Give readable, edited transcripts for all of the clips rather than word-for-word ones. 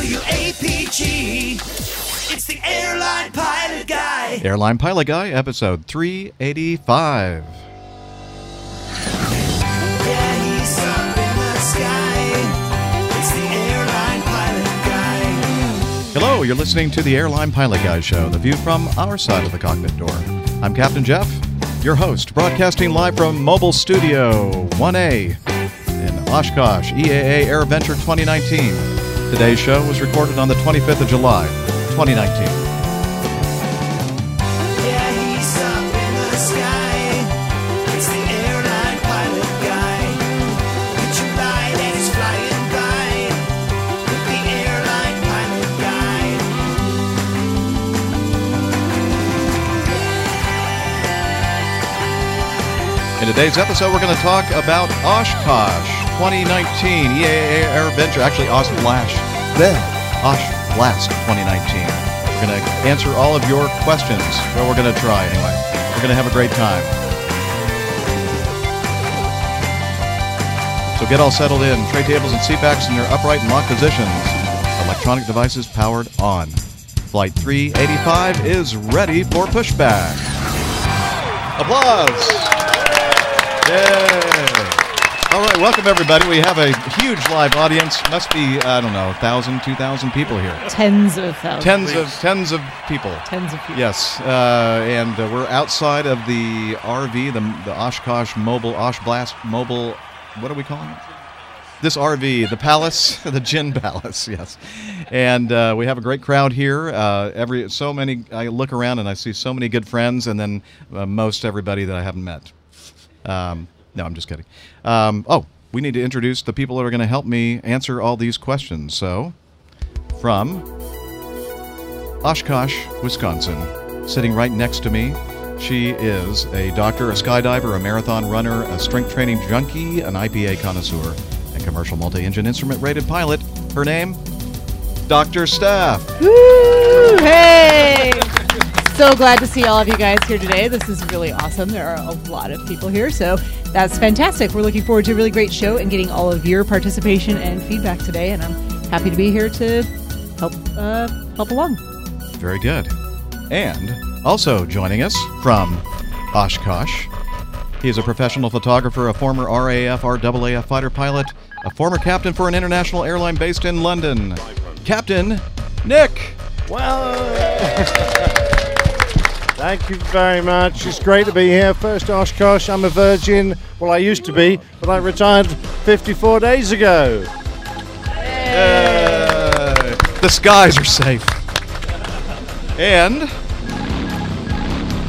WAPG. It's the Airline Pilot Guy. Airline Pilot Guy, episode 385. Yeah, he's up in the sky. It's the Airline Pilot Guy. Hello, you're listening to the Airline Pilot Guy Show, the view from our side of the cockpit door. I'm Captain Jeff, your host, broadcasting live from Mobile Studio 1A in Oshkosh, EAA AirVenture 2019. Today's show was recorded on the 25th of July, 2019. Yeah, he's up in the sky. It's the Airline Pilot Guy. It's July and he's flying by. With the Airline Pilot Guy. In today's episode, we're going to talk about Oshkosh 2019 EAA AirVenture. Actually, Oshkosh 2019. We're going to answer all of your questions. Well, we're going to try anyway. We're going to have a great time. So get all settled in. Tray tables and seat backs in your upright and locked positions. Electronic devices powered on. Flight 385 is ready for pushback. Applause. Yay. All right, welcome everybody. We have a huge live audience. Must be, I don't know, 1,000, 2,000 people here. Tens of thousands. Tens of people. Tens of people. Yes, and we're outside of the RV, the Oshkosh Mobile, Oshblast Mobile, what are we calling it? This RV, the Palace, the Gin Palace, yes. And we have a great crowd here. I look around and I see so many good friends, and then most everybody that I haven't met. No, I'm just kidding. We need to introduce the people that are going to help me answer all these questions. So, from Oshkosh, Wisconsin, sitting right next to me, she is a doctor, a skydiver, a marathon runner, a strength training junkie, an IPA connoisseur, and commercial multi-engine instrument-rated pilot. Her name, Dr. Steph. Woo! Hey! So glad to see all of you guys here today. This is really awesome. There are a lot of people here, so that's fantastic. We're looking forward to a really great show and getting all of your participation and feedback today, and I'm happy to be here to help along. Very good. And also joining us from Oshkosh, he is a professional photographer, a former RAF, RAAF fighter pilot, a former captain for an international airline based in London, Captain Nick. Wow. Thank you very much. It's great to be here. First Oshkosh. I'm a virgin. Well, I used to be, but I retired 54 days ago. Yay. The skies are safe. And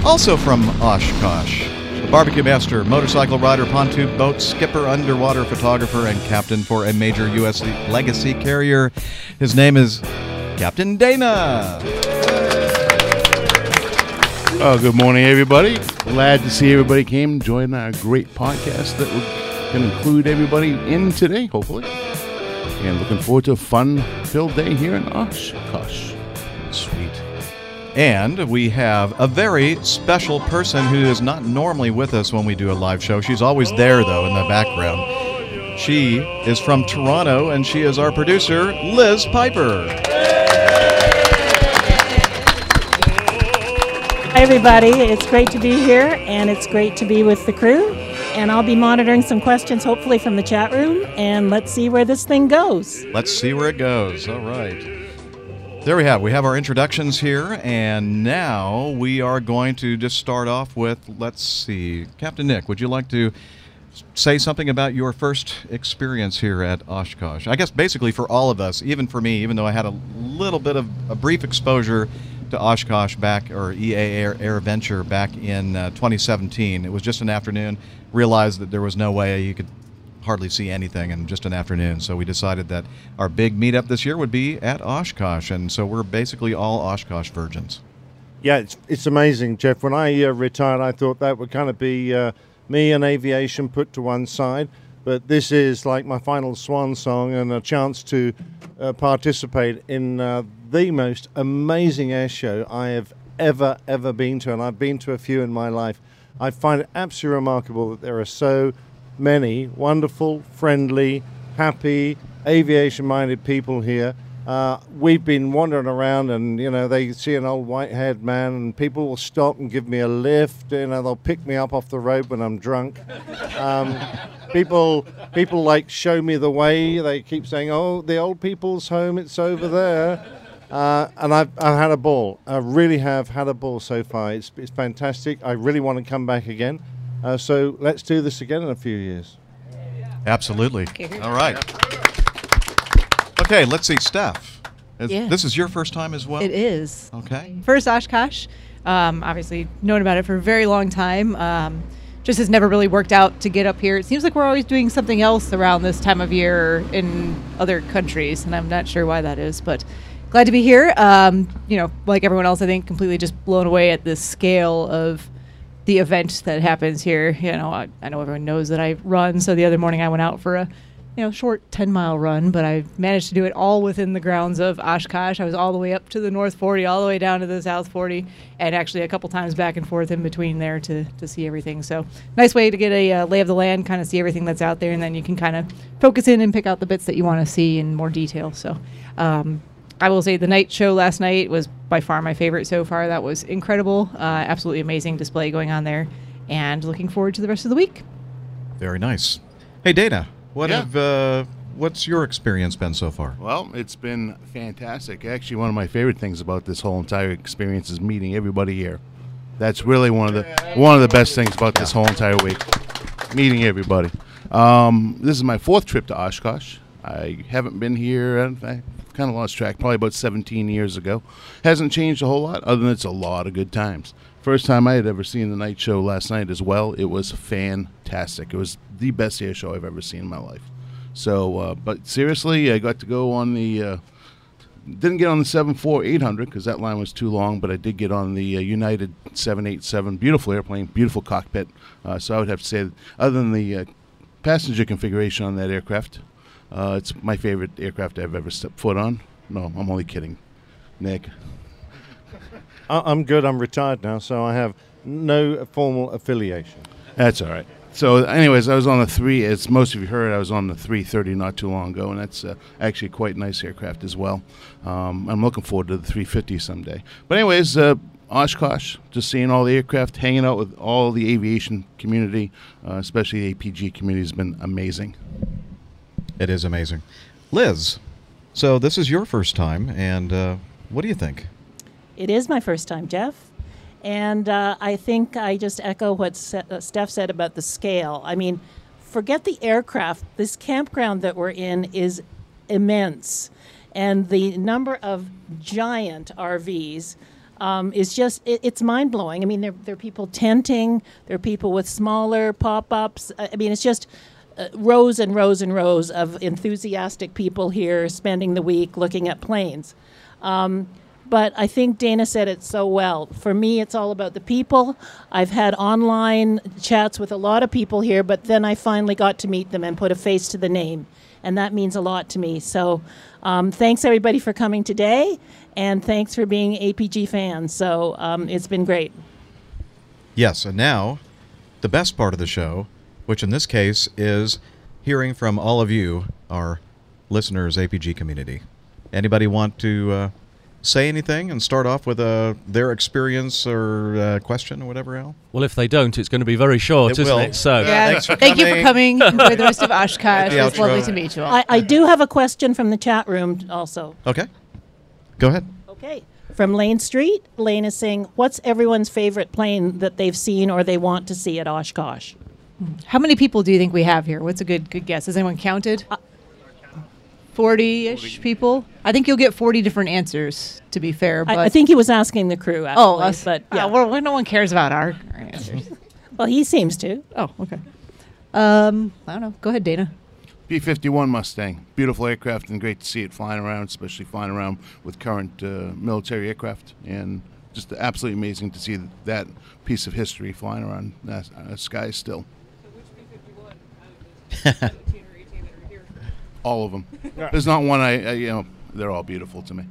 also from Oshkosh, the barbecue master, motorcycle rider, pontoon boat skipper, underwater photographer, and captain for a major U.S. legacy carrier. His name is Captain Dana. Oh, good morning, everybody. Glad to see everybody came and joined our great podcast that we can include everybody in today, hopefully. And looking forward to a fun-filled day here in Oshkosh. Sweet. And we have a very special person who is not normally with us when we do a live show. She's always there, though, in the background. She is from Toronto, and she is our producer, Liz Piper. Hi, everybody. It's great to be here, and it's great to be with the crew. And I'll be monitoring some questions, hopefully, from the chat room, and let's see where this thing goes. Let's see where it goes. All right. There we have. We have our introductions here, and now we are going to just start off with, let's see, Captain Nick, would you like to say something about your first experience here at Oshkosh? I guess basically for all of us, even for me, even though I had a little bit of a brief exposure to Oshkosh EAA AirVenture back in 2017. It was just an afternoon. Realized that there was no way you could hardly see anything in just an afternoon. So we decided that our big meetup this year would be at Oshkosh. And so we're basically all Oshkosh virgins. Yeah, it's amazing, Jeff. When I retired, I thought that would kind of be me and aviation put to one side. But this is like my final swan song and a chance to participate in the most amazing air show I have ever been to, and I've been to a few in my life. I find it absolutely remarkable that there are so many wonderful, friendly, happy, aviation-minded people here, We've been wandering around, and you know, they see an old white-haired man, and people will stop and give me a lift. You know, they'll pick me up off the road when I'm drunk. People like show me the way. They keep saying, "Oh, the old people's home. It's over there." And I've had a ball. I really have had a ball so far. It's fantastic. I really want to come back again. So let's do this again in a few years. Absolutely. All right. Okay, let's see, Steph. Yeah. This is your first time as well? It is. Okay. First Oshkosh. Obviously known about it for a very long time. Just has never really worked out to get up here. It seems like we're always doing something else around this time of year in other countries, and I'm not sure why that is, but glad to be here. You know, like everyone else, I think, completely just blown away at the scale of the event that happens here. You know, I know everyone knows that I run, so the other morning I went out for a short 10-mile run, but I managed to do it all within the grounds of Oshkosh. I was all the way up to the North 40, all the way down to the South 40, and actually a couple times back and forth in between there to see everything. So nice way to get a lay of the land, kind of see everything that's out there, and then you can kind of focus in and pick out the bits that you want to see in more detail. So I will say the night show last night was by far my favorite so far. That was incredible. Absolutely amazing display going on there, and looking forward to the rest of the week. Very nice. Hey, Dana. What's your experience been so far? Well, it's been fantastic. Actually, one of my favorite things about this whole entire experience is meeting everybody here. That's really one of the best things about this whole entire week, meeting everybody. This is my fourth trip to Oshkosh. I haven't been here, I kind of lost track, probably about 17 years ago. Hasn't changed a whole lot, other than it's a lot of good times. First time I had ever seen the night show last night as well. It was fantastic. It was the best air show I've ever seen in my life. So, but seriously, I got to go on the, didn't get on the 747-800 because that line was too long, but I did get on the United 787. Beautiful airplane, beautiful cockpit. So I would have to say, that other than the passenger configuration on that aircraft, it's my favorite aircraft I've ever stepped foot on. No, I'm only kidding, Nick. I'm good. I'm retired now, so I have no formal affiliation. That's all right. So anyways, I was on the 3, as most of you heard, I was on the 330 not too long ago, and that's actually quite a nice aircraft as well. I'm looking forward to the 350 someday. But anyways, Oshkosh, just seeing all the aircraft, hanging out with all the aviation community, especially the APG community, has been amazing. It is amazing. Liz, so this is your first time, and what do you think? It is my first time, Jeff, and I think I just echo what Steph said about the scale. I mean, forget the aircraft. This campground that we're in is immense, and the number of giant RVs is just, it's mind-blowing. I mean, there are people tenting, there are people with smaller pop-ups. I mean, it's just rows and rows and rows of enthusiastic people here spending the week looking at planes. But I think Dana said it so well. For me, it's all about the people. I've had online chats with a lot of people here, but then I finally got to meet them and put a face to the name. And that means a lot to me. So thanks, everybody, for coming today. And thanks for being APG fans. So it's been great. Yes, and now the best part of the show, which in this case is hearing from all of you, our listeners, APG community. Anybody want to say anything and start off with their experience or question or whatever, Al? Well, if they don't, it's going to be very short, isn't it? So, yeah, thank you for coming. Enjoy the rest of Oshkosh. It's lovely to meet you all. I do have a question from the chat room also. Okay. Go ahead. Okay. From Lane Street, Lane is saying, what's everyone's favorite plane that they've seen or they want to see at Oshkosh? How many people do you think we have here? What's a good guess? Has anyone counted? 40-ish people. I think you'll get 40 different answers, to be fair. But I think he was asking the crew, actually. Oh, us. But yeah. Well, no one cares about our answers. Well, he seems to. Oh, okay. I don't know. Go ahead, Dana. B-51 Mustang. Beautiful aircraft, and great to see it flying around, especially flying around with current military aircraft. And just absolutely amazing to see that piece of history flying around the sky still. So which B-51? All of them. There's not one they're all beautiful to me.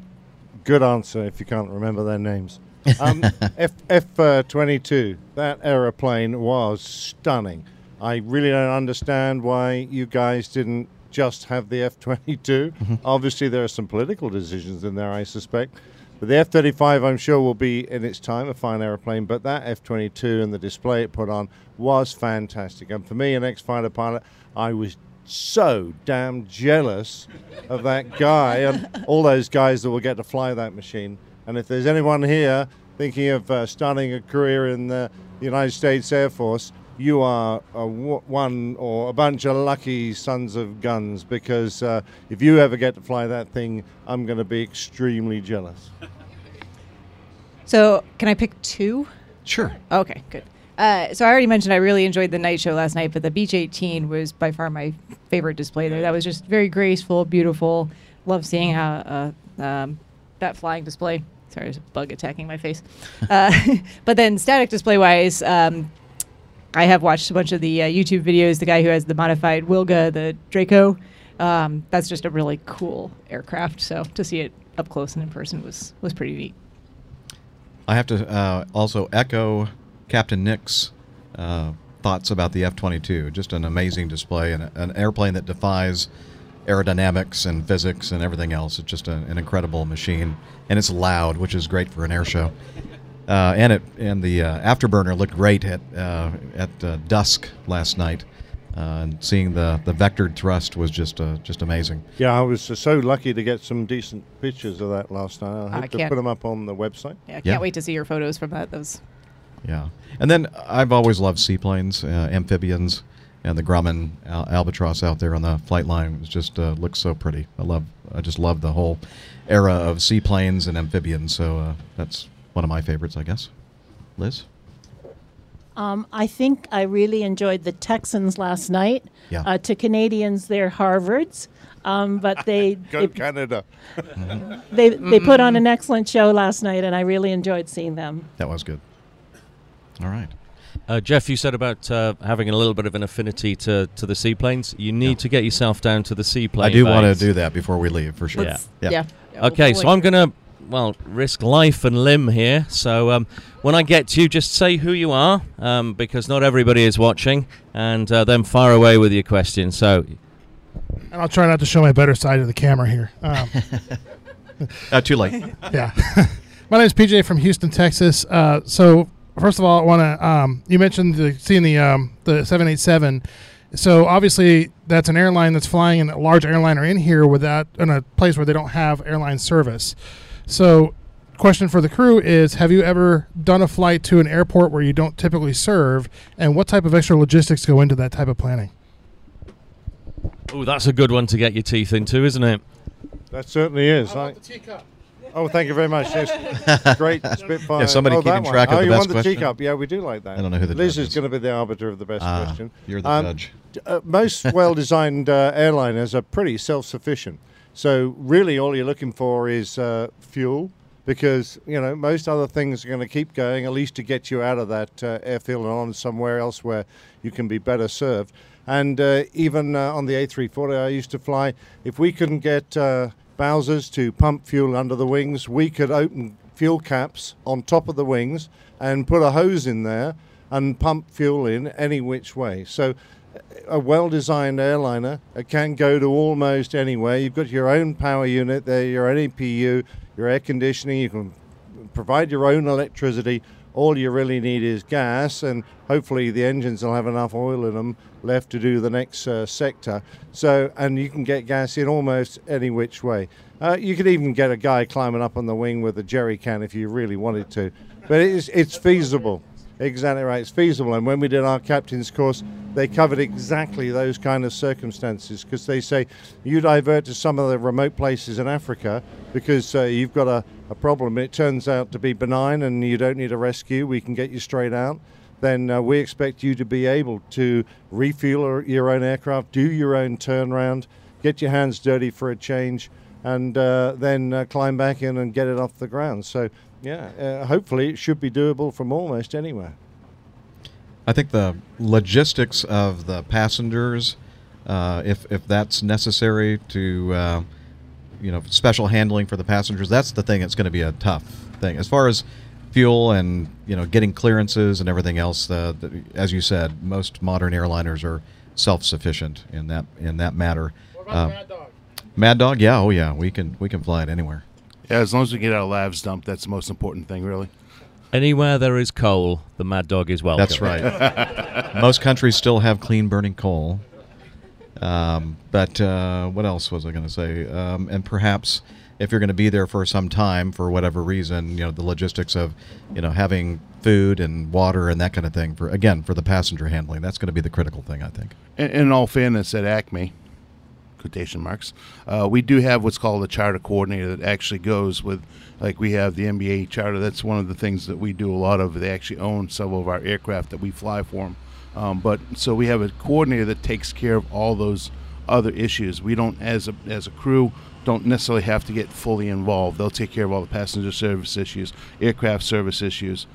Good answer if you can't remember their names. F-22, that aeroplane was stunning. I really don't understand why you guys didn't just have the F-22. Mm-hmm. Obviously, there are some political decisions in there, I suspect. But the F-35, I'm sure, will be, in its time, a fine airplane. But that F-22 and the display it put on was fantastic. And for me, an ex-fighter pilot, I was so damn jealous of that guy and all those guys that will get to fly that machine. And if there's anyone here thinking of starting a career in the United States Air Force, you are one or a bunch of lucky sons of guns, because if you ever get to fly that thing, I'm going to be extremely jealous. So can I pick two? Sure. Okay, good. So I already mentioned I really enjoyed the night show last night, but the Beach 18 was by far my favorite display there. That was just very graceful, beautiful. Love seeing how that flying display. Sorry, there's a bug attacking my face. But then static display-wise, I have watched a bunch of the YouTube videos. The guy who has the modified Wilga, the Draco, that's just a really cool aircraft. So to see it up close and in person was pretty neat. I have to also echo Captain Nick's thoughts about the F-22. Just an amazing display, and an airplane that defies aerodynamics and physics and everything else. It's just an incredible machine, and it's loud, which is great for an air show. And the afterburner looked great at dusk last night. And seeing the vectored thrust was just amazing. Yeah, I was so lucky to get some decent pictures of that last night. I hope to put them up on the website. Yeah, I can't wait to see your photos from that. Those. Yeah. And then I've always loved seaplanes, amphibians, and the Grumman albatross out there on the flight line. It just looks so pretty. I just love the whole era of seaplanes and amphibians. So that's one of my favorites, I guess. Liz? I think I really enjoyed the Texans last night. Yeah. To Canadians, they're Harvards. But they go Canada. They put on an excellent show last night, and I really enjoyed seeing them. That was good. All right. Jeff, you said about having a little bit of an affinity to the seaplanes. You need to get yourself down to the seaplane. I do want to do that before we leave, for sure. Yeah. Okay, so I'm going to, risk life and limb here. So when I get to you, just say who you are, because not everybody is watching, and then fire away with your question. So, and I'll try not to show my better side of the camera here. Too late. Yeah. My name is PJ from Houston, Texas. First of all, I want to. You mentioned seeing the 787. So obviously, that's an airline that's flying, and a large airliner in here in a place where they don't have airline service. So, question for the crew is: have you ever done a flight to an airport where you don't typically serve, and what type of extra logistics go into that type of planning? Oh, that's a good one to get your teeth into, isn't it? That certainly is. I want the teacup. Oh, thank you very much. Yes. Great Spitfire. Yeah, somebody keeping track of the best question. Oh, you want the teacup? Yeah, we do like that. I don't know who the Liz judge is going to be the arbiter of the best question. You're the judge. Most well-designed airliners are pretty self-sufficient. So really all you're looking for is fuel, because most other things are going to keep going, at least to get you out of that airfield and on somewhere else where you can be better served. And even on the A340 I used to fly, if we couldn't get Bowsers to pump fuel under the wings, we could open fuel caps on top of the wings and put a hose in there and pump fuel in any which way. So a well-designed airliner can go to almost anywhere. You've got your own power unit there, your own EPU, your air conditioning. You can provide your own electricity. All you really need is gas, and hopefully the engines will have enough oil in them left to do the next sector. So, and you can get gas in almost any which way. You could even get a guy climbing up on the wing with a jerry can if you really wanted to. But it's feasible. Exactly right. It's feasible. And when we did our captain's course, they covered exactly those kind of circumstances, because they say you divert to some of the remote places in Africa because you've got a problem. It turns out to be benign and you don't need a rescue. We can get you straight out. Then we expect you to be able to refuel your own aircraft, do your own turnaround, get your hands dirty for a change, and then climb back in and get it off the ground. So, hopefully it should be doable from almost anywhere. I think the logistics of the passengers, if that's necessary to, special handling for the passengers, that's the thing that's going to be a tough thing. As far as fuel and, getting clearances and everything else, as you said, most modern airliners are self-sufficient in that matter. Mad Dog. Mad Dog, yeah, oh yeah, we can fly it anywhere. Yeah, as long as we get our labs dumped, that's the most important thing, really. Anywhere there is coal, the Mad Dog is welcome. That's right. Most countries still have clean burning coal. What else was I going to say? And perhaps if you're going to be there for some time for whatever reason, you know, the logistics of, you know, having food and water and that kind of thing for the passenger handling, that's going to be the critical thing, I think. And in all fairness, at Acme, quotation marks, we do have what's called a charter coordinator that actually goes with, like we have the NBA charter. That's one of the things that we do a lot of. They actually own several of our aircraft that we fly for them. So we have a coordinator that takes care of all those other issues. We don't, as a crew, don't necessarily have to get fully involved. They'll take care of all the passenger service issues, aircraft service issues,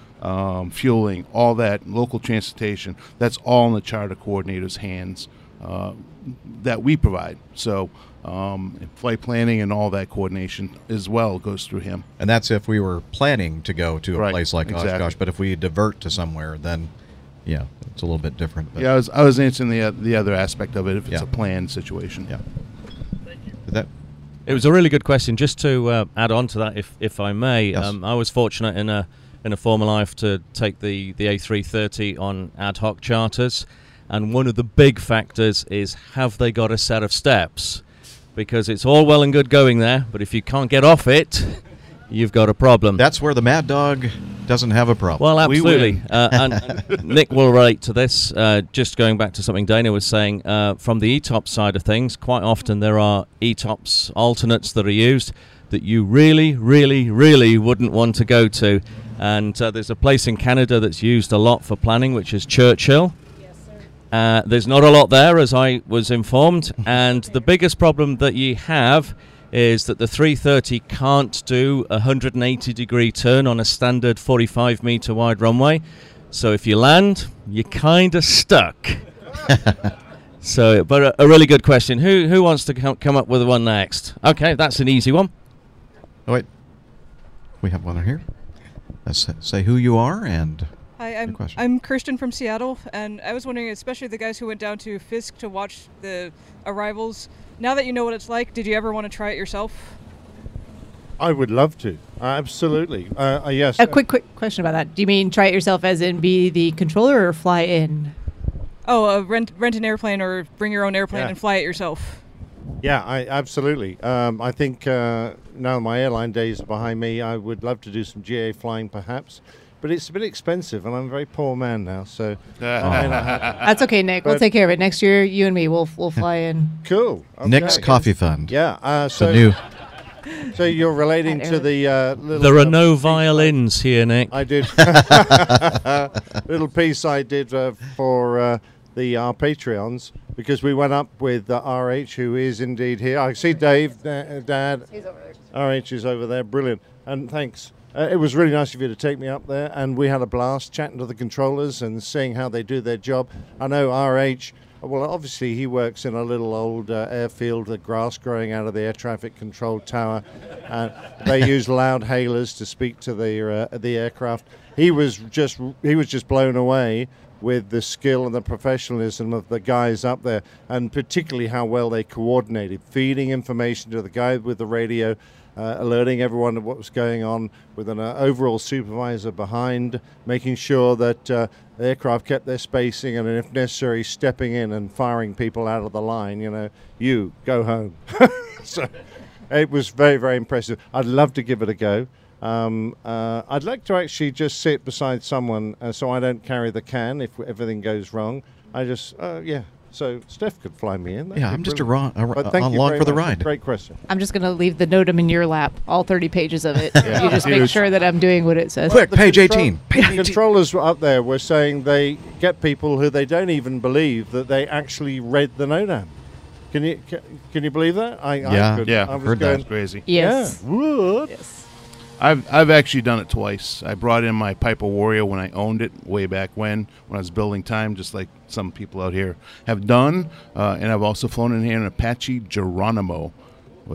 fueling, all that, local transportation. That's all in the charter coordinator's hands that we provide. So flight planning and all that coordination as well goes through him. And that's if we were planning to go to a place like Oshkosh. But if we divert to somewhere, then... yeah, it's a little bit different. But yeah, I was answering the other aspect of it, if it's a planned situation. Yeah. Thank you. It was a really good question. Just to add on to that, if I may, yes. I was fortunate in a former life to take the A330 on ad hoc charters, and one of the big factors is, have they got a set of steps? Because it's all well and good going there, but if you can't get off it... you've got a problem. That's where the Mad Dog doesn't have a problem. Well, absolutely. And Nick will relate to this. Just going back to something Dana was saying, from the ETOPS side of things, quite often there are ETOPS alternates that are used that you really, really, really wouldn't want to go to. And there's a place in Canada that's used a lot for planning, which is Churchill. Yes, sir. There's not a lot there, as I was informed. And the biggest problem that you have is that the 330 can't do a 180-degree turn on a standard 45-meter wide runway. So if you land, you're kind of stuck. So, but a really good question. Who wants to come up with one next? Okay, that's an easy one. Oh, wait. We have one here. Let's say who you are and... Hi, I'm Kirsten from Seattle, and I was wondering, especially the guys who went down to Fisk to watch the arrivals, now that you know what it's like, did you ever want to try it yourself? I would love to. Absolutely. Yes. A quick question about that. Do you mean try it yourself as in be the controller or fly in? Oh, rent an airplane or bring your own airplane and fly it yourself. Yeah, absolutely. I think now my airline days are behind me. I would love to do some GA flying perhaps. But it's a bit expensive, and I'm a very poor man now, so... That's okay, Nick. But we'll take care of it. Next year, you and me, we'll fly in. Cool. Okay. Nick's Coffee Fund. Yeah. So you're relating to the... there are no violins here, Nick. I did. Little piece I did for our Patreons, because we went up with RH, who is indeed here. I see Dave, Dad. He's over there. RH is over there. Brilliant. And thanks. It was really nice of you to take me up there, and we had a blast chatting to the controllers and seeing how they do their job. I know RH, well, obviously he works in a little old airfield, the grass growing out of the air traffic control tower. They use loud hailers to speak to the aircraft. He was just blown away with the skill and the professionalism of the guys up there, and particularly how well they coordinated, feeding information to the guy with the radio, alerting everyone of what was going on, with an overall supervisor behind, making sure that the aircraft kept their spacing, and if necessary, stepping in and firing people out of the line, you know, you go home. So it was very, very impressive. I'd love to give it a go. I'd like to actually just sit beside someone so I don't carry the can if everything goes wrong. I just, yeah. So Steph could fly me in. Yeah, I'm just along for the ride. Great question. I'm just going to leave the notum in your lap, all 30 pages of it. Yeah. You just make sure that I'm doing what it says. Quick, page 18. The controllers up there were saying they get people who they don't even believe that they actually read the notum. Can you believe that? I've heard that. That's crazy. Yes. Yeah. Yes. I've actually done it twice. I brought in my Piper Warrior when I owned it way back when I was building time, just like some people out here have done. And I've also flown in here an Apache Geronimo.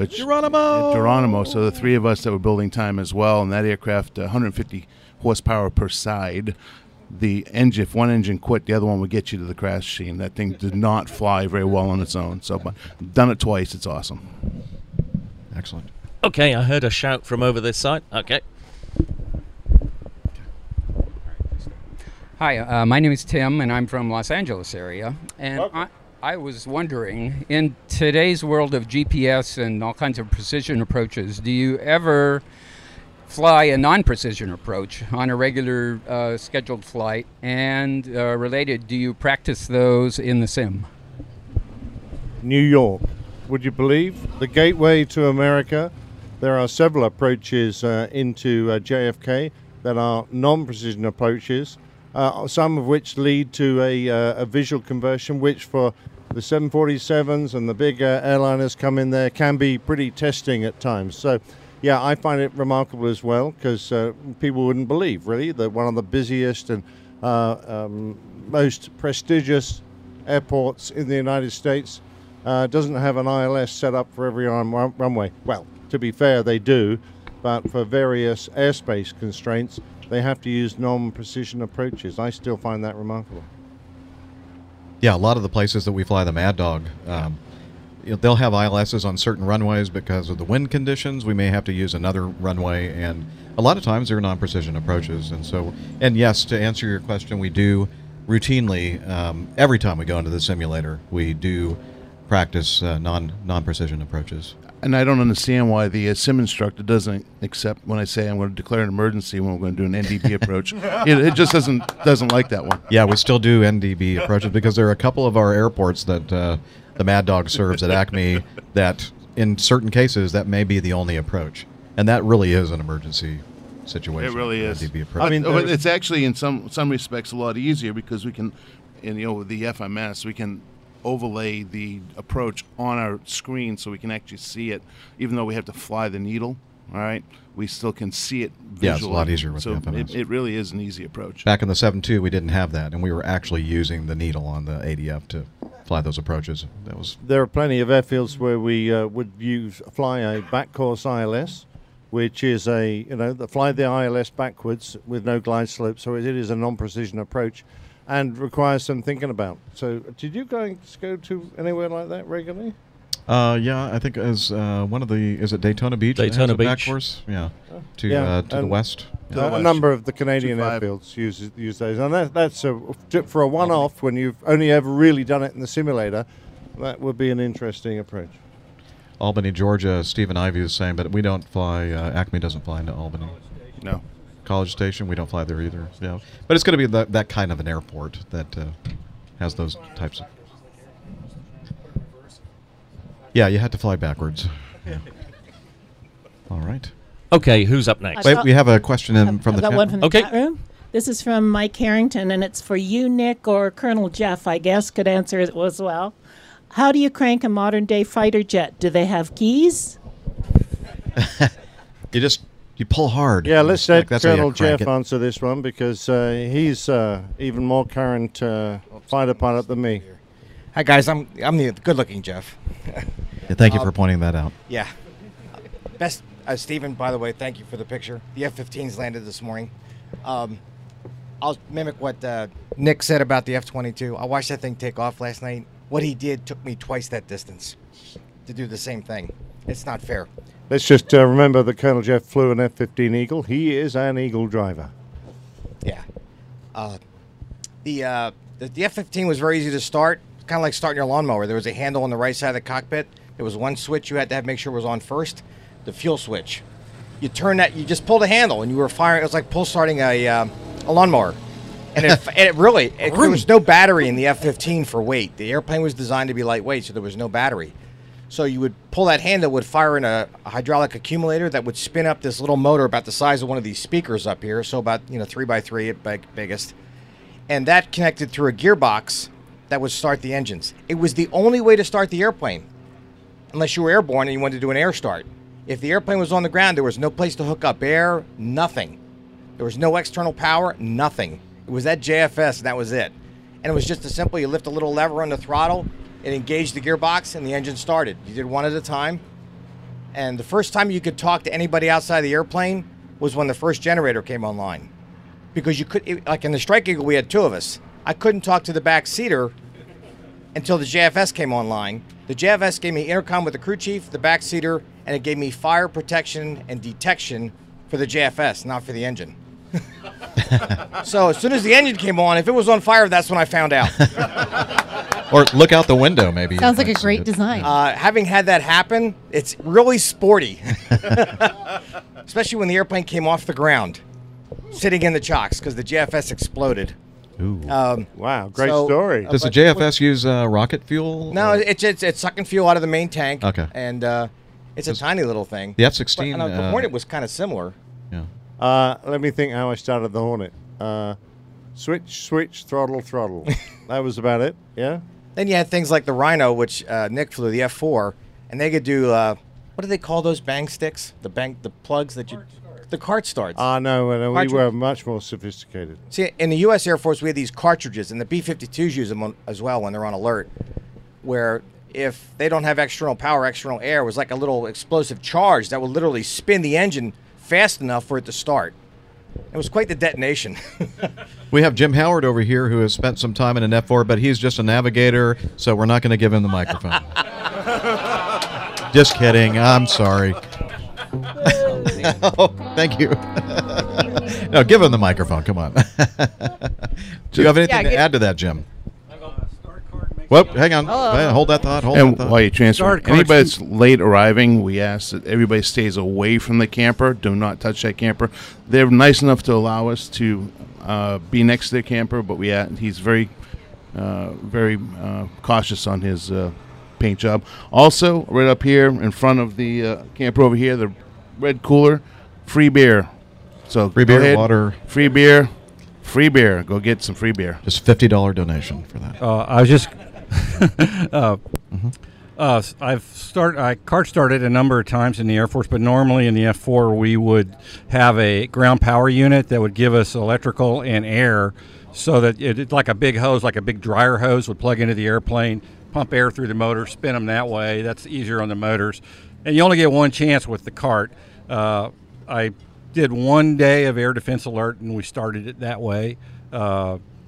Geronimo! So the three of us that were building time as well, and that aircraft, 150 horsepower per side. the engine, if one engine quit, the other one would get you to the crash scene. That thing did not fly very well on its own. So, but done it twice. It's awesome. Excellent. Okay, I heard a shout from over this side. Okay. Hi, my name is Tim, and I'm from Los Angeles area. And okay. I was wondering, in today's world of GPS and all kinds of precision approaches, do you ever fly a non-precision approach on a regular scheduled flight? And related, do you practice those in the sim? New York. Would you believe? The gateway to America. There are several approaches into JFK that are non-precision approaches. Some of which lead to a visual conversion, which for the 747s and the big airliners come in there can be pretty testing at times. So, yeah, I find it remarkable as well, because people wouldn't believe, really, that one of the busiest and most prestigious airports in the United States doesn't have an ILS set up for every runway. Well, to be fair, they do, but for various airspace constraints, they have to use non-precision approaches. I still find that remarkable. Yeah, a lot of the places that we fly the Mad Dog, they'll have ILSs on certain runways because of the wind conditions. We may have to use another runway, and a lot of times they're non-precision approaches. And so, and yes, to answer your question, we do routinely, every time we go into the simulator, we do practice non-precision approaches. And I don't understand why the sim instructor doesn't accept when I say I'm going to declare an emergency when we're going to do an NDB approach. It just doesn't like that one. Yeah, we still do NDB approaches because there are a couple of our airports that the Mad Dog serves at Acme that in certain cases that may be the only approach. And that really is an emergency situation. It really is. NDB approach. I mean, it's actually in some respects a lot easier because we can, and, you know, with the FMS, we can overlay the approach on our screen so we can actually see it. Even though we have to fly the needle, all right, we still can see it visually. Yeah, it's a lot easier with the FMS. It really is an easy approach. Back in the 7.2, we didn't have that, and we were actually using the needle on the ADF to fly those approaches. That was. There are plenty of airfields where we would fly a back course ILS, which is a, you know, fly the ILS backwards with no glide slope, so it is a non-precision approach. And requires some thinking about. So, did you guys go to anywhere like that regularly? Yeah, I think as one of the, is it Daytona Beach? Daytona Beach. Back course? Yeah, to the west. Yeah. A number of the Canadian airfields use those. And that's for a one-off when you've only ever really done it in the simulator. That would be an interesting approach. Albany, Georgia. Stephen Ivey is saying, but we don't fly. Acme doesn't fly into Albany. No. College Station, we don't fly there either. Yeah, but it's going to be that kind of an airport that has those types of. Yeah, you had to fly backwards. Yeah. All right. Okay, who's up next? Wait, we have a question from the chat room. Okay. This is from Mike Harrington, and it's for you, Nick, or Colonel Jeff, I guess, could answer it as well. How do you crank a modern-day fighter jet? Do they have keys? You just. You pull hard. Yeah, let's let Colonel Jeff answer this one because he's even more current fighter pilot than me. Hi guys, I'm the good-looking Jeff. Yeah, thank you for pointing that out. Yeah, best Stephen. By the way, thank you for the picture. The F-15s landed this morning. I'll mimic what Nick said about the F-22. I watched that thing take off last night. What he did took me twice that distance to do the same thing. It's not fair. Let's just remember that Colonel Jeff flew an F-15 Eagle. He is an Eagle driver. Yeah. The F-15 was very easy to start. Kind of like starting your lawnmower. There was a handle on the right side of the cockpit. There was one switch you had to make sure was on first, the fuel switch. You turn that, you just pulled a handle, and you were firing. It was like pull starting a lawnmower. And it really, there was no battery in the F-15 for weight. The airplane was designed to be lightweight, so there was no battery. So you would pull that handle, would fire in a hydraulic accumulator that would spin up this little motor about the size of one of these speakers up here, so about 3x3 at biggest, and that connected through a gearbox that would start the engines. It was the only way to start the airplane, unless you were airborne and you wanted to do an air start. If the airplane was on the ground, there was no place to hook up air, nothing. There was no external power, nothing. It was that JFS, and that was it. And it was just as simple. You lift a little lever on the throttle. It engaged the gearbox, and the engine started. You did one at a time. And the first time you could talk to anybody outside the airplane was when the first generator came online. because you could, like in the Strike Eagle, we had two of us. I couldn't talk to the back seater until the JFS came online. The JFS gave me intercom with the crew chief, the back seater, and it gave me fire protection and detection for the JFS, not for the engine. So as soon as the engine came on, if it was on fire, that's when I found out. Or look out the window, maybe. Sounds like a great design. Having had that happen, it's really sporty. Especially when the airplane came off the ground, sitting in the chocks, because the JFS exploded. Ooh. Wow, great story. Does the JFS use rocket fuel? No, it's sucking fuel out of the main tank. Okay. And it's a tiny little thing. The F-16. The Hornet was kind of similar. Yeah. Let me think how I started the Hornet. Switch, switch, throttle, throttle. That was about it, yeah? Then you had things like the Rhino, which Nick flew, the F-4, and they could do, what do they call those bang sticks? The plugs that you... The cart starts. No, we were much more sophisticated. See, in the U.S. Air Force, we had these cartridges, and the B-52s use them as well when they're on alert, where if they don't have external power, external air was like a little explosive charge that would literally spin the engine fast enough for it to start. It was quite the detonation. We have Jim Howard over here who has spent some time in an F-4, but he's just a navigator, so we're not going to give him the microphone. Just kidding. I'm sorry. Oh, thank you. No, give him the microphone. Come on. Do you have anything to add to that, Jim? Well, hang on. Hold that thought. Hold that thought. While you transfer, anybody that's late arriving, we ask that everybody stays away from the camper. Do not touch that camper. They're nice enough to allow us to be next to their camper, but he's very, very cautious on his paint job. Also, right up here in front of the camper over here, the red cooler, free beer. So free beer, water, free beer, free beer. Go get some free beer. Just $50 donation for that. I was just. I cart started a number of times in the Air Force, but normally in the F-4 we would have a ground power unit that would give us electrical and air, so that it's like a big hose, like a big dryer hose, would plug into the airplane, pump air through the motor, spin them that way. That's easier on the motors, and you only get one chance with the cart. I did one day of air defense alert, and we started it that way.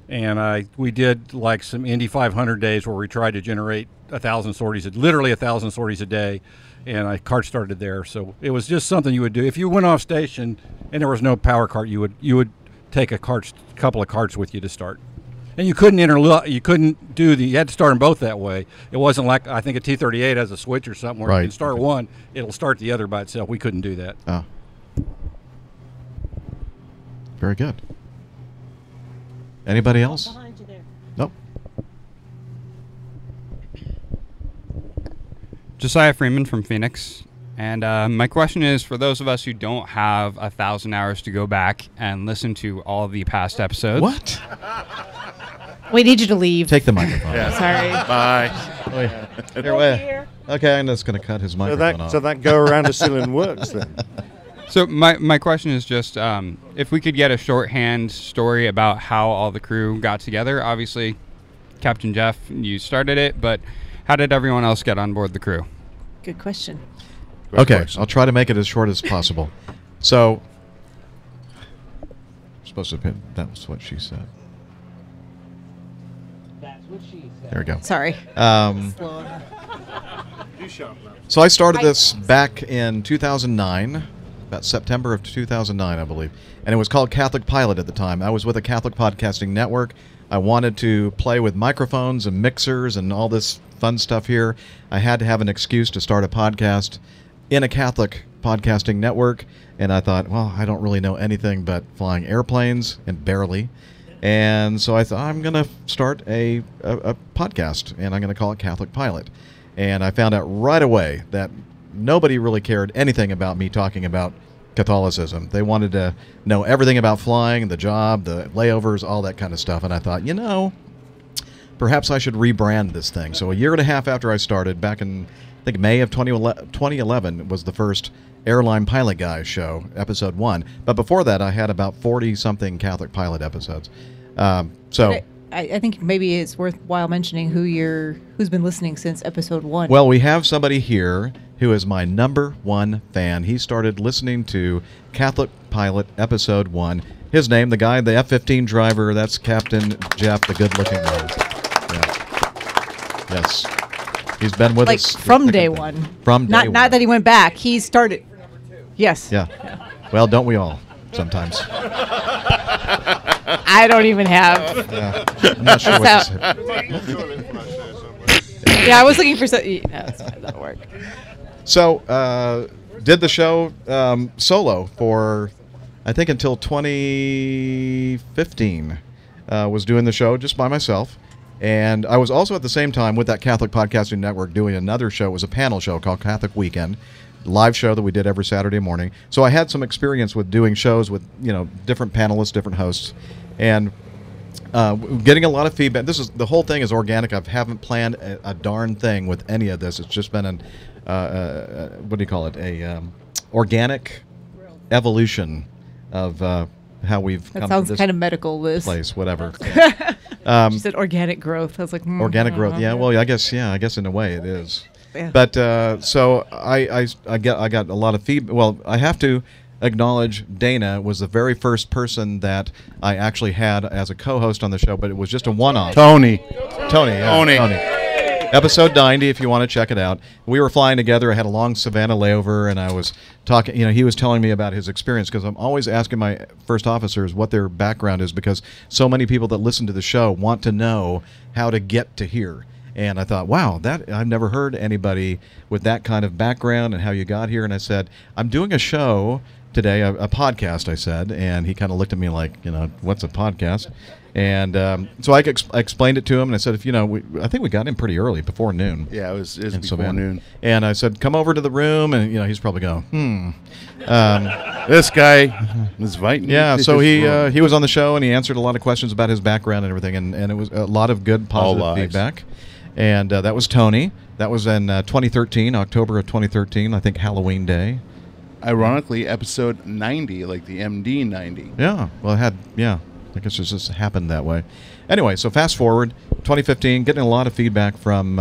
And we did like some Indy 500 days where we tried to generate 1,000 sorties, literally 1,000 sorties a day, and I cart started there. So it was just something you would do if you went off station and there was no power cart. You would take a couple of carts with you to start, and you couldn't you had to start them both that way. It wasn't like I think a T-38 has a switch or something where you can start one, it'll start the other by itself. We couldn't do that. Oh, very good. Anybody else? Behind you there. Nope. Josiah Freeman from Phoenix. And my question is, for those of us who don't have 1,000 hours to go back and listen to all of the past episodes. What? We need you to leave. Take the microphone. Yeah. Sorry. Bye. Oh, yeah. Here. Okay, I'm just going to cut his microphone off. So that go around the ceiling works then. So my question is just if we could get a shorthand story about how all the crew got together. Obviously, Captain Jeff, you started it, but how did everyone else get on board the crew? Good question. Okay, I'll try to make it as short as possible. So, I'm supposed to pin, that was what she said. That's what she said. There we go. Sorry. So I started this back in 2009. About September of 2009, I believe. And it was called Catholic Pilot at the time. I was with a Catholic podcasting network. I wanted to play with microphones and mixers and all this fun stuff here. I had to have an excuse to start a podcast in a Catholic podcasting network. And I thought, well, I don't really know anything but flying airplanes, and barely. And so I thought, I'm going to start a podcast, and I'm going to call it Catholic Pilot. And I found out right away that nobody really cared anything about me talking about Catholicism. They wanted to know everything about flying, the job, the layovers, all that kind of stuff. And I thought, you know, perhaps I should rebrand this thing. So a year and a half after I started, back in, I think, May of 2011, was the first Airline Pilot Guy show, episode 1. But before that, I had about 40-something Catholic Pilot episodes. I think maybe it's worthwhile mentioning who's been listening since episode 1. Well, we have somebody here who is my number 1 fan. He started listening to Catholic Pilot episode 1 his name, the guy, the F-15 driver, that's Captain Jeff, the good-looking guy. Yeah. Yes. He's been with us. Like, from day one. From day one. Not that he went back. He started. Yes. Yeah. Well, don't we all sometimes? I don't even have. Yeah. I'm not sure what to say. Yeah, I was looking for something. No, that's fine. That'll work. So, did the show solo for, I think, until 2015. Was doing the show just by myself. And I was also at the same time with that Catholic Podcasting Network doing another show. It was a panel show called Catholic Weekend, live show that we did every Saturday morning. So I had some experience with doing shows with, you know, different panelists, different hosts, and getting a lot of feedback. This is, the whole thing is organic. I haven't planned a darn thing with any of this. It's just been an what do you call it? A organic evolution of how we've come to this. That sounds kind of medical, Liz. Place, whatever. Yeah. She said organic growth. I was like, organic growth. Yeah. Well, I guess in a way it is. Yeah. But so I got a lot of feedback. Well, I have to acknowledge Dana was the very first person that I actually had as a co-host on the show, but it was just a one-off. Tony. Episode 90, if you want to check it out. We were flying together. I had a long Savannah layover, and I was talking. You know, he was telling me about his experience, because I'm always asking my first officers what their background is, because so many people that listen to the show want to know how to get to here. And I thought, wow, that I've never heard anybody with that kind of background and how you got here. And I said, I'm doing a show today, a podcast, I said. And he kind of looked at me like, you know, what's a podcast? And so I explained it to him, and I said, if you know, I think we got in pretty early, before noon. Yeah, it was before noon. And I said, come over to the room, and, you know, he's probably going, this guy is fighting. Yeah, so he was on the show, and he answered a lot of questions about his background and everything, and it was a lot of good, positive feedback. And that was Tony. That was in 2013, October of 2013, I think Halloween Day. Ironically, episode 90, like the MD 90. Yeah, well, it had, yeah. I guess it just happened that way. Anyway, so fast forward, 2015, getting a lot of feedback from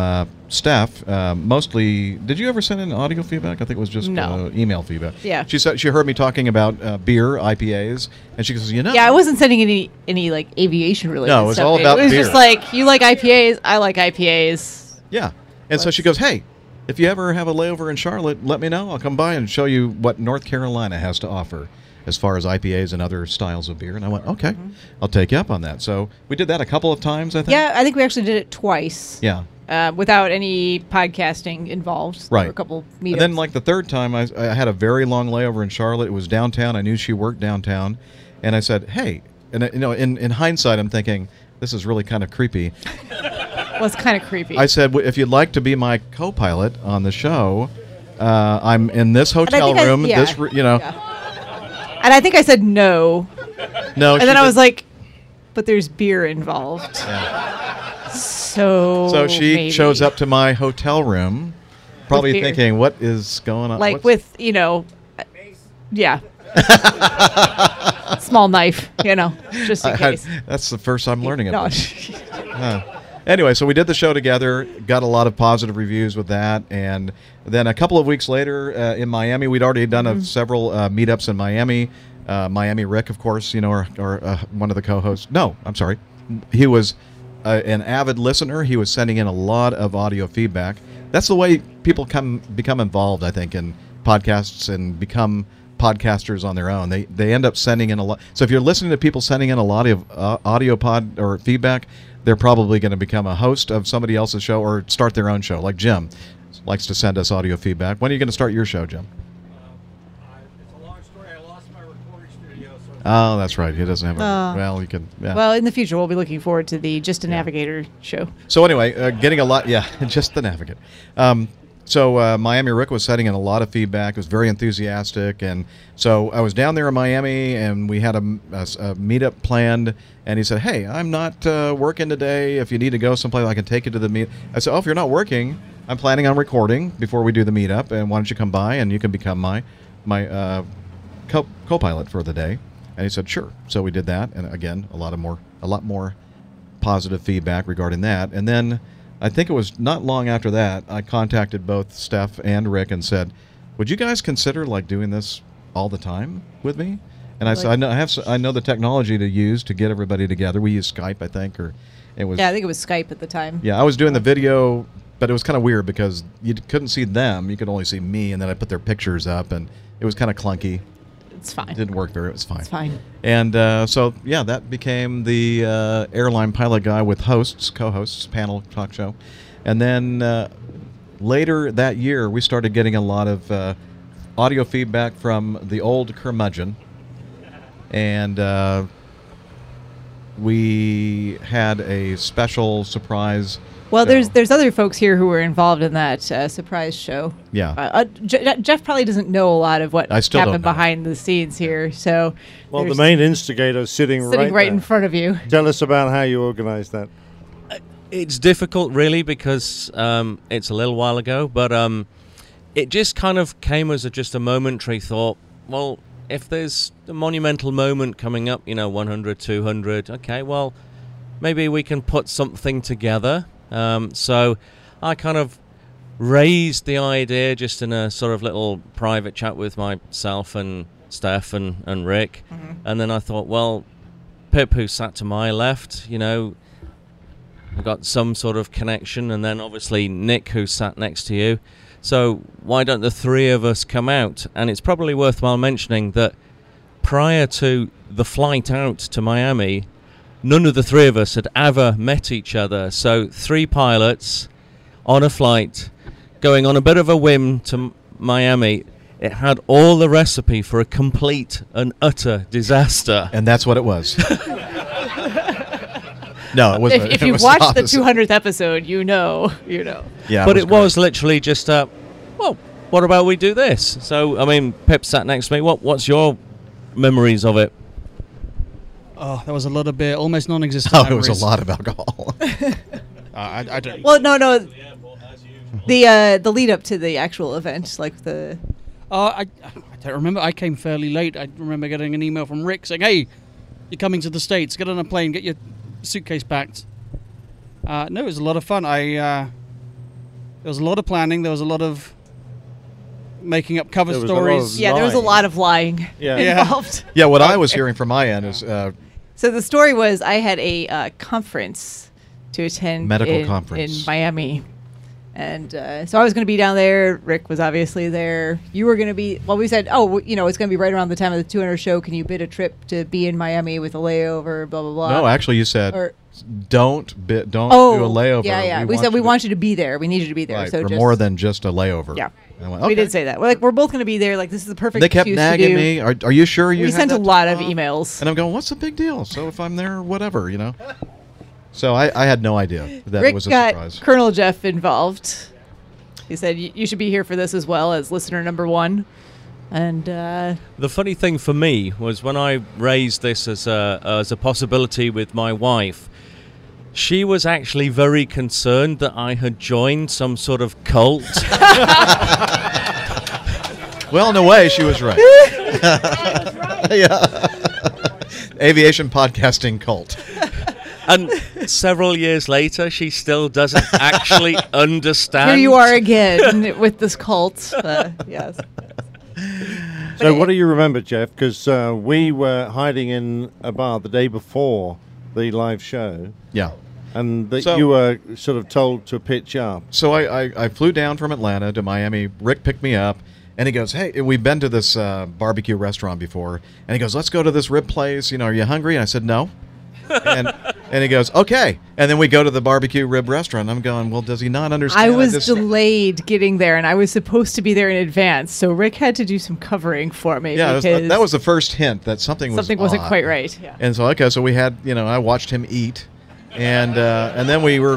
Steph. Mostly, did you ever send in audio feedback? I think it was just email feedback. Yeah. She said she heard me talking about beer, IPAs, and she goes, you know. Yeah, I wasn't sending any like aviation related stuff. No, it was all about beer. It was just like, you like IPAs, I like IPAs. Yeah, and so she goes, hey, if you ever have a layover in Charlotte, let me know. I'll come by and show you what North Carolina has to offer as far as IPAs and other styles of beer. And I went, okay, I'll take you up on that. So we did that a couple of times, I think. Yeah, I think we actually did it twice. Yeah. Without any podcasting involved. Right. There were a couple meetups. And then, like, the third time, I had a very long layover in Charlotte. It was downtown. I knew she worked downtown. And I said, hey, and, you know, in hindsight, I'm thinking, this is really kind of creepy. Well, it's kind of creepy. I said, if you'd like to be my co-pilot on the show, I'm in this hotel room. And I think I said no. No. And then I was like, but there's beer involved. Yeah. So she shows up to my hotel room, probably thinking, what is going on? Like, with, you know, yeah. Small knife, you know, just in case. That's the first I'm learning it. No. Anyway, so we did the show together, got a lot of positive reviews with that, and then a couple of weeks later in Miami, we'd already done several meetups in Miami. Miami Rick, of course, you know, or one of the co-hosts. No, I'm sorry. He was an avid listener. He was sending in a lot of audio feedback. That's the way people become involved, I think, in podcasts and become podcasters on their own. They end up sending in a lot. So if you're listening to people sending in a lot of audio pod or feedback, they're probably going to become a host of somebody else's show or start their own show. Like Jim likes to send us audio feedback. When are you going to start your show, Jim? It's a long story. I lost my recording studio. So that's right. He doesn't have a... well, you can... Yeah. Well, in the future, we'll be looking forward to the Just a Navigator show. So anyway, getting a lot... Yeah, Just the Navigator. So Miami Rick was sending in a lot of feedback. It was very enthusiastic. And so I was down there in Miami, and we had a meetup planned. And he said, hey, I'm not working today. If you need to go someplace, I can take you to the meet. I said, oh, if you're not working, I'm planning on recording before we do the meetup. And why don't you come by, and you can become my co-pilot for the day. And he said, sure. So we did that. And, again, a lot more positive feedback regarding that. And then I think it was not long after that, I contacted both Steph and Rick and said, would you guys consider, like, doing this all the time with me? And I said, I know the technology to use to get everybody together. We used Skype, I think, or it was. Yeah, I think it was Skype at the time. Yeah, I was doing the video, but it was kind of weird because you couldn't see them; you could only see me. And then I put their pictures up, and it was kind of clunky. It's fine. It didn't work very. It was fine. It's fine. And so, yeah, that became the airline pilot guy with hosts, co-hosts, panel talk show, and then later that year we started getting a lot of audio feedback from the old curmudgeon, and we had a special surprise. Well, there's other folks here who were involved in that surprise show. Yeah, Jeff probably doesn't know a lot of what happened behind the scenes here. So, well, the main instigator sitting right in front of you. Tell us about how you organized that. It's difficult, really, because it's a little while ago, but it just kind of came as just a momentary thought. Well, if there's a monumental moment coming up, you know, 100, 200. Okay, well, maybe we can put something together. So I kind of raised the idea just in a sort of little private chat with myself and Steph and Rick. Mm-hmm. And then I thought, well, Pip, who sat to my left, you know, got some sort of connection. And then obviously Nick, who sat next to you. So why don't the three of us come out? And it's probably worthwhile mentioning that prior to the flight out to Miami, none of the three of us had ever met each other. So three pilots on a flight going on a bit of a whim to Miami. It had all the recipe for a complete and utter disaster. And that's what it was. No, it wasn't. If you've watched the 200th episode, you know. Yeah, but it was literally just, well, what about we do this? So, I mean, Pip sat next to me. What's your memories of it? Oh, there was a lot of beer, almost non-existent. Oh, memories. It was a lot of alcohol. I don't. Well, no. The lead up to the actual event, like the. Oh, I don't remember. I came fairly late. I remember getting an email from Rick saying, "Hey, you're coming to the States. Get on a plane. Get your suitcase packed." No, it was a lot of fun. There was a lot of planning. There was a lot of making up cover stories. Yeah, there was a lot of lying involved. Yeah, what I was hearing from my end is. So the story was I had a conference to attend. Medical conference. In Miami. And so I was going to be down there. Rick was obviously there. You were going to be. Well, we said, oh, you know, it's going to be right around the time of the 200 show. Can you bid a trip to be in Miami with a layover, blah, blah, blah? No, actually you said, don't do a layover. Yeah, yeah. We said we want you to be there. We need you to be there. Right, so for more than just a layover. Yeah. And I went, okay. We did say that. We're like, we're both going to be there. Like, this is the perfect excuse to do. They kept nagging me. Are you sure you had that? We sent a lot of emails. And I'm going, what's the big deal? So if I'm there, whatever, you know. So I had no idea that Rick was a surprise. Got Colonel Jeff involved. He said, you should be here for this as well as listener number one. And the funny thing for me was when I raised this as a possibility with my wife, she was actually very concerned that I had joined some sort of cult. Well, in a way, she was right. I was right. Yeah. Aviation podcasting cult. And several years later, she still doesn't actually understand. Here you are again with this cult. Yes. So what do you remember, Jeff? Because we were hiding in a bar the day before the live show. Yeah. And you were sort of told to pitch up. So I flew down from Atlanta to Miami. Rick picked me up. And he goes, hey, we've been to this barbecue restaurant before. And he goes, let's go to this rib place. You know, are you hungry? And I said, no. And he goes, okay. And then we go to the barbecue rib restaurant. I'm going, well, does he not understand? I was delayed getting there, and I was supposed to be there in advance. So Rick had to do some covering for me. Yeah, that was the first hint that something wasn't quite right. Yeah. And so, okay, so we had, you know, I watched him eat. And then we were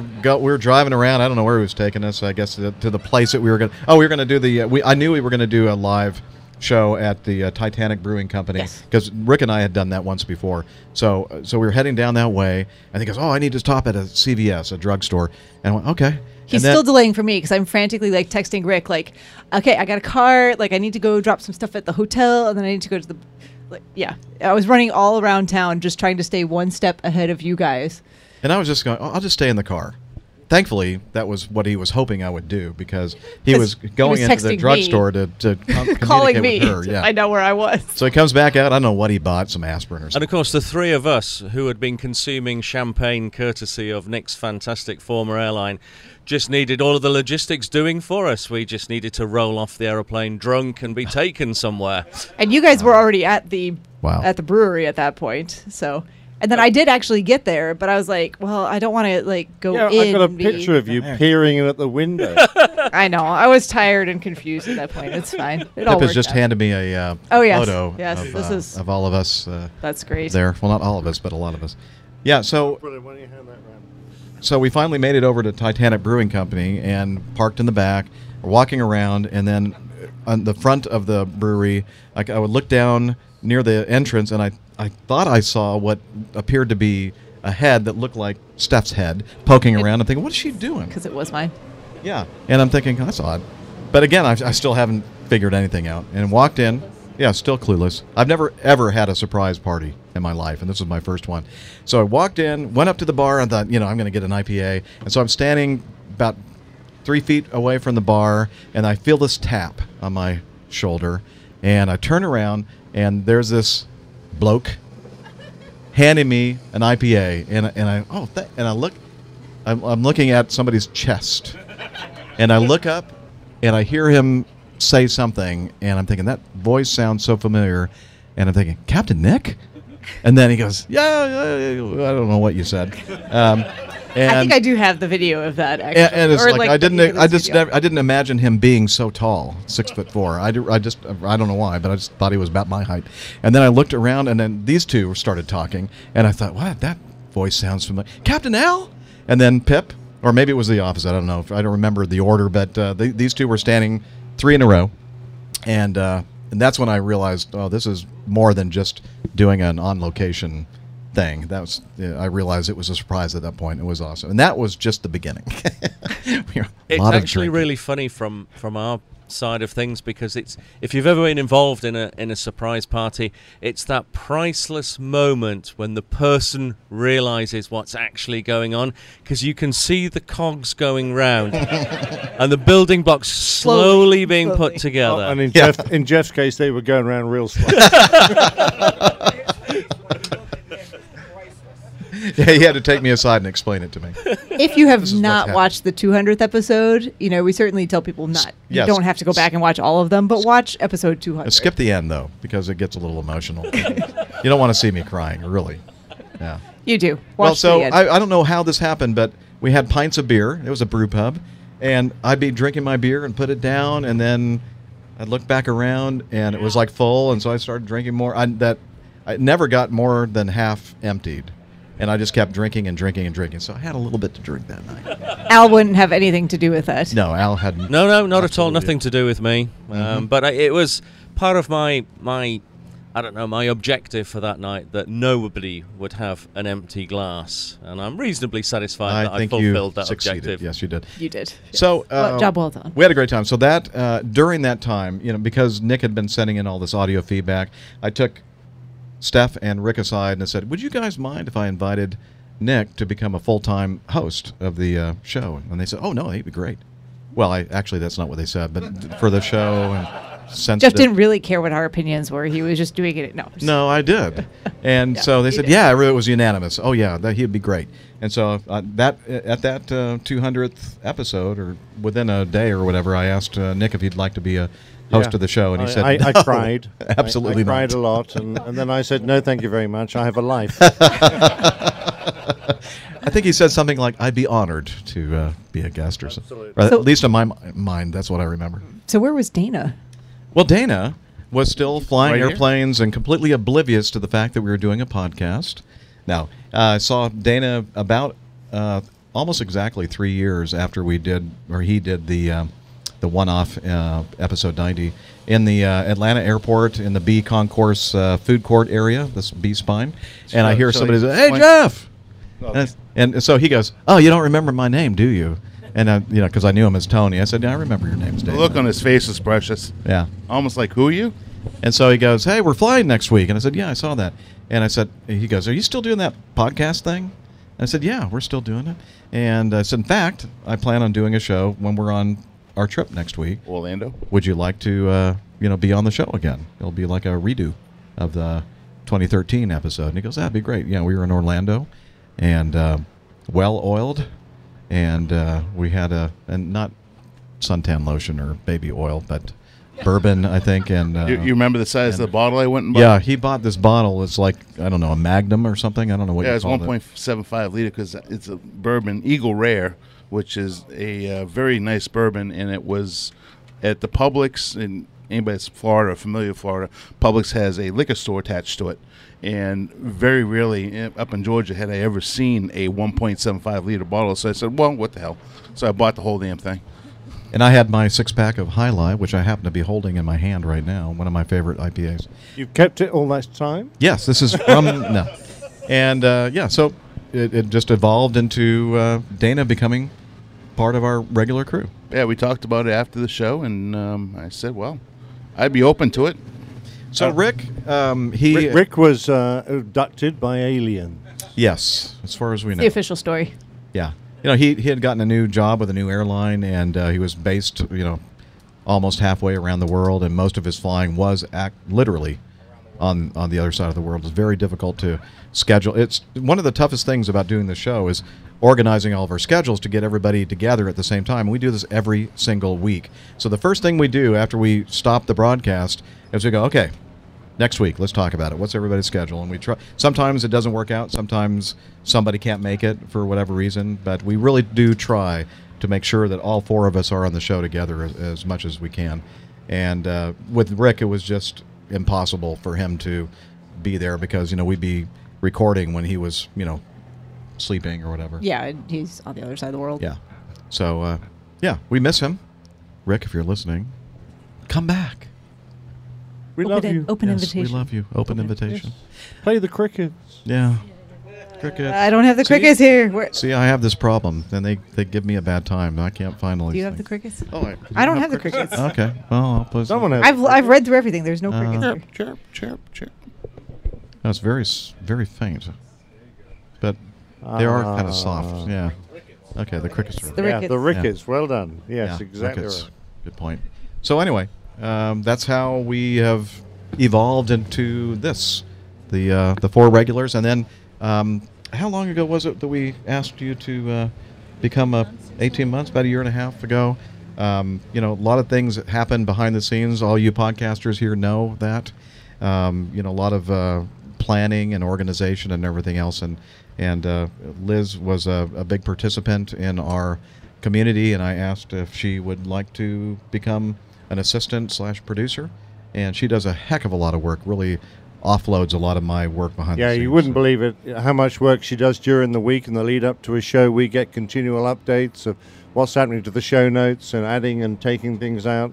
driving around. I don't know where he was taking us, I guess, to the place that we were going to. Oh, we were going to do the I knew we were going to do a live show at the Titanic Brewing Company, because Rick and I had done that once before. So we were heading down that way, and he goes, oh, I need to stop at a CVS, a drugstore. And I went, okay. He's still delaying for me because I'm frantically like texting Rick, like, okay, I got a car. Like, I need to go drop some stuff at the hotel, and then I need to go to the. Like, yeah, I was running all around town just trying to stay one step ahead of you guys. And I was just going, oh, I'll just stay in the car. Thankfully, that was what he was hoping I would do, because he was going into the drugstore to communicate with her. Yeah. I know where I was. So he comes back out. I don't know what he bought, some aspirin or something. And, of course, the three of us who had been consuming champagne courtesy of Nick's fantastic former airline just needed all of the logistics doing for us. We just needed to roll off the airplane drunk and be taken somewhere. And you guys were already at the at the brewery at that point, so... And then I did actually get there, but I was like, well, I don't want to, like, go in. I got a picture of you peering in at the window. I know. I was tired and confused at that point. It's fine. It all worked out. Pip has just handed me a photo of all of us. That's great. There. Well, not all of us, but a lot of us. Yeah, so... So we finally made it over to Titanic Brewing Company and parked in the back, walking around, and then on the front of the brewery, I would look down near the entrance, and I thought I saw what appeared to be a head that looked like Steph's head poking around. I'm thinking, what is she doing? Because it was mine. Yeah. And I'm thinking, that's odd. But again, I still haven't figured anything out. And walked in. Yeah, still clueless. I've never, ever had a surprise party in my life, and this was my first one. So I walked in, went up to the bar, and thought, you know, I'm going to get an IPA. And so I'm standing about 3 feet away from the bar, and I feel this tap on my shoulder. And I turn around, and there's this... bloke handing me an IPA, and I look, I'm looking at somebody's chest, and I look up, and I hear him say something, and I'm thinking that voice sounds so familiar, and I'm thinking Captain Nick, and then he goes, yeah I don't know what you said. And I think I do have the video of that. Actually, and it's like I didn't imagine him being so tall, 6'4". I don't know why, but I just thought he was about my height. And then I looked around, and then these two started talking, and I thought, wow, that voice sounds familiar. Captain Al, and then Pip, or maybe it was the opposite. I don't know. I don't remember the order, but these two were standing three in a row, and that's when I realized, oh, this is more than just doing an on location thing. That was, I realized it was a surprise at that point. It was awesome, and that was just the beginning. It's actually really funny from our side of things, because it's, if you've ever been involved in a surprise party, it's that priceless moment when the person realizes what's actually going on, because you can see the cogs going round and the building blocks slowly being put together. Oh, and in Jeff's case, they were going around real slow. Yeah, he had to take me aside and explain it to me. If you have not watched the 200th episode, you know, we certainly tell people you don't have to go back and watch all of them, but watch episode 200. Skip the end, though, because it gets a little emotional. You don't want to see me crying, really. Yeah. You do. Watch the end. I don't know how this happened, but we had pints of beer. It was a brew pub. And I'd be drinking my beer and put it down, and then I'd look back around, and it was like full, and so I started drinking more. I never got more than half emptied. And I just kept drinking and drinking and drinking. So I had a little bit to drink that night. Al wouldn't have anything to do with that. No, Al had no, not at all. Nothing to do with me. But it was part of my objective for that night, that nobody would have an empty glass. And I'm reasonably satisfied that I fulfilled that objective. Yes, you did. You did. Yes. So job well done. We had a great time. So that during that time, you know, because Nick had been sending in all this audio feedback, I took Steph and Rick aside and said, would you guys mind if I invited Nick to become a full-time host of the show? And they said, oh, no, he'd be great. Well, actually, that's not what they said, but for the show. And Jeff didn't really care what our opinions were. He was just doing it. No, I did. And so they said, yeah, it was unanimous. Oh, yeah, he'd be great. And so at that 200th episode, or within a day or whatever, I asked Nick if he'd like to be a host of the show, and he said, no, I cried. Absolutely not. I cried a lot, and then I said, no, thank you very much. I have a life. I think he said something like, I'd be honored to be a guest or something. At least in my mind, that's what I remember. So where was Dana? Well, Dana was still flying airplanes and completely oblivious to the fact that we were doing a podcast. Now, I saw Dana about almost exactly 3 years after he did the one-off episode 90 in the Atlanta airport in the B concourse food court area, this B spine, and I hear somebody say, "Hey, Jeff," and so he goes, "Oh, you don't remember my name, do you?" And you know, because I knew him as Tony, I said, "Yeah, I remember your name." The look on his face was precious. Yeah, almost like, "Who are you?" And so he goes, "Hey, we're flying next week," and I said, "Yeah, I saw that." And he goes, "Are you still doing that podcast thing?" I said, yeah, we're still doing it. And I said, in fact, I plan on doing a show when we're on our trip next week. Orlando. Would you like to, be on the show again? It'll be like a redo of the 2013 episode. And he goes, that'd be great. Yeah, we were in Orlando and well-oiled. And we had not suntan lotion or baby oil, but bourbon, I think. And you remember the size of the bottle I went and bought? Yeah, he bought this bottle. It's like, I don't know, a Magnum or something. I don't know what you called it. Yeah, it's 1.75 liter because it's a bourbon, Eagle Rare, which is a very nice bourbon. And it was at the Publix, and anybody that's Florida or familiar with Florida, Publix has a liquor store attached to it. And very rarely up in Georgia had I ever seen a 1.75 liter bottle. So I said, well, what the hell? So I bought the whole damn thing. And I had my six-pack of High Life, which I happen to be holding in my hand right now, one of my favorite IPAs. You've kept it all this time? Yes, this is from... no. And, so it just evolved into Dana becoming part of our regular crew. Yeah, we talked about it after the show, and I said, well, I'd be open to it. So Rick was abducted by aliens. Yes, as far as we know. The official story. Yeah. You know, he had gotten a new job with a new airline, and he was based, almost halfway around the world, and most of his flying was literally on the other side of the world. It's very difficult to schedule. It's one of the toughest things about doing the show is organizing all of our schedules to get everybody together at the same time. We do this every single week. So the first thing we do after we stop the broadcast is we go, okay, next week, let's talk about it. What's everybody's schedule? And we try. Sometimes it doesn't work out. Sometimes somebody can't make it for whatever reason. But we really do try to make sure that all four of us are on the show together as much as we can. And with Rick, it was just impossible for him to be there because, we'd be recording when he was, sleeping or whatever. Yeah, he's on the other side of the world. Yeah. So, we miss him. Rick, if you're listening, come back. We love you. Open invitation. We love you. Open invitation. Yes. Play the crickets. Yeah. Crickets. I don't have the crickets here. See, I have this problem. Then they give me a bad time. I can't find all these. Do you have the crickets? Oh, I don't have the crickets. Okay. Well, I'll play someone. I've read through everything. There's no crickets here. Chirp, chirp, chirp. That's very, very faint. But they are kind of soft. Yeah. Okay, the crickets are right. Yeah, the rickets. Yeah. Well done. Yes, yeah, exactly right. Good point. So, anyway. That's how we have evolved into this, the four regulars. And then how long ago was it that we asked you to become a 18 months, about a year and a half ago? A lot of things happen behind the scenes. All you podcasters here know that. A lot of planning and organization and everything else. And Liz was a big participant in our community, and I asked if she would like to become an assistant/producer, and she does a heck of a lot of work, really offloads a lot of my work behind the scenes. Yeah, you wouldn't believe it, how much work she does during the week and the lead up to a show. We get continual updates of what's happening to the show notes and adding and taking things out.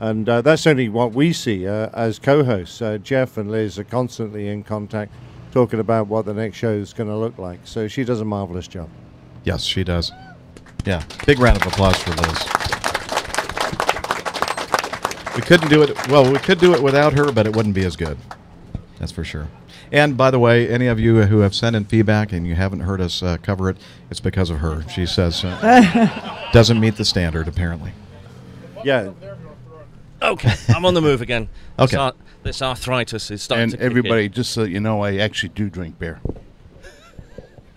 And that's only what we see as co-hosts. Jeff and Liz are constantly in contact talking about what the next show is going to look like. So she does a marvelous job. Yes, she does. Yeah, big round of applause for Liz. We couldn't do it. Well, we could do it without her, but it wouldn't be as good. That's for sure. And by the way, any of you who have sent in feedback and you haven't heard us cover it, it's because of her. She says doesn't meet the standard, apparently. Yeah. Okay, I'm on the move again. Okay. This arthritis is starting to kick in. And everybody, just so you know, I actually do drink beer.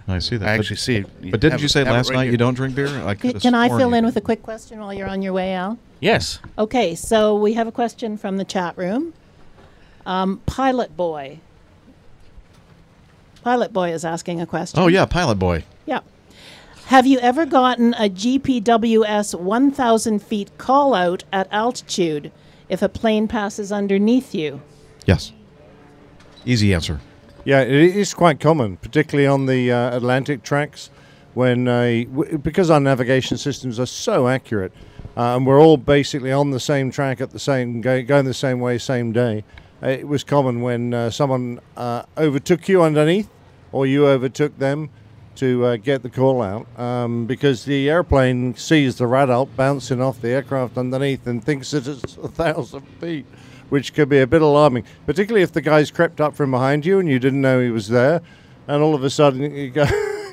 I see that. I actually see it. But didn't you say last night you don't drink beer? Can I fill in with a quick question while you're on your way out? Yes. Okay, so we have a question from the chat room. Pilot Boy is asking a question. Oh, yeah, Pilot Boy. Yeah. Have you ever gotten a GPWS 1,000 feet call-out at altitude if a plane passes underneath you? Yes. Easy answer. Yeah, it is quite common, particularly on the Atlantic tracks, because our navigation systems are so accurate, and we're all basically on the same track at the same going the same way, same day. It was common when someone overtook you underneath, or you overtook them, to get the call out, because the airplane sees the radar bouncing off the aircraft underneath and thinks that it's 1,000 feet. Which could be a bit alarming, particularly if the guy's crept up from behind you and you didn't know he was there, and all of a sudden you go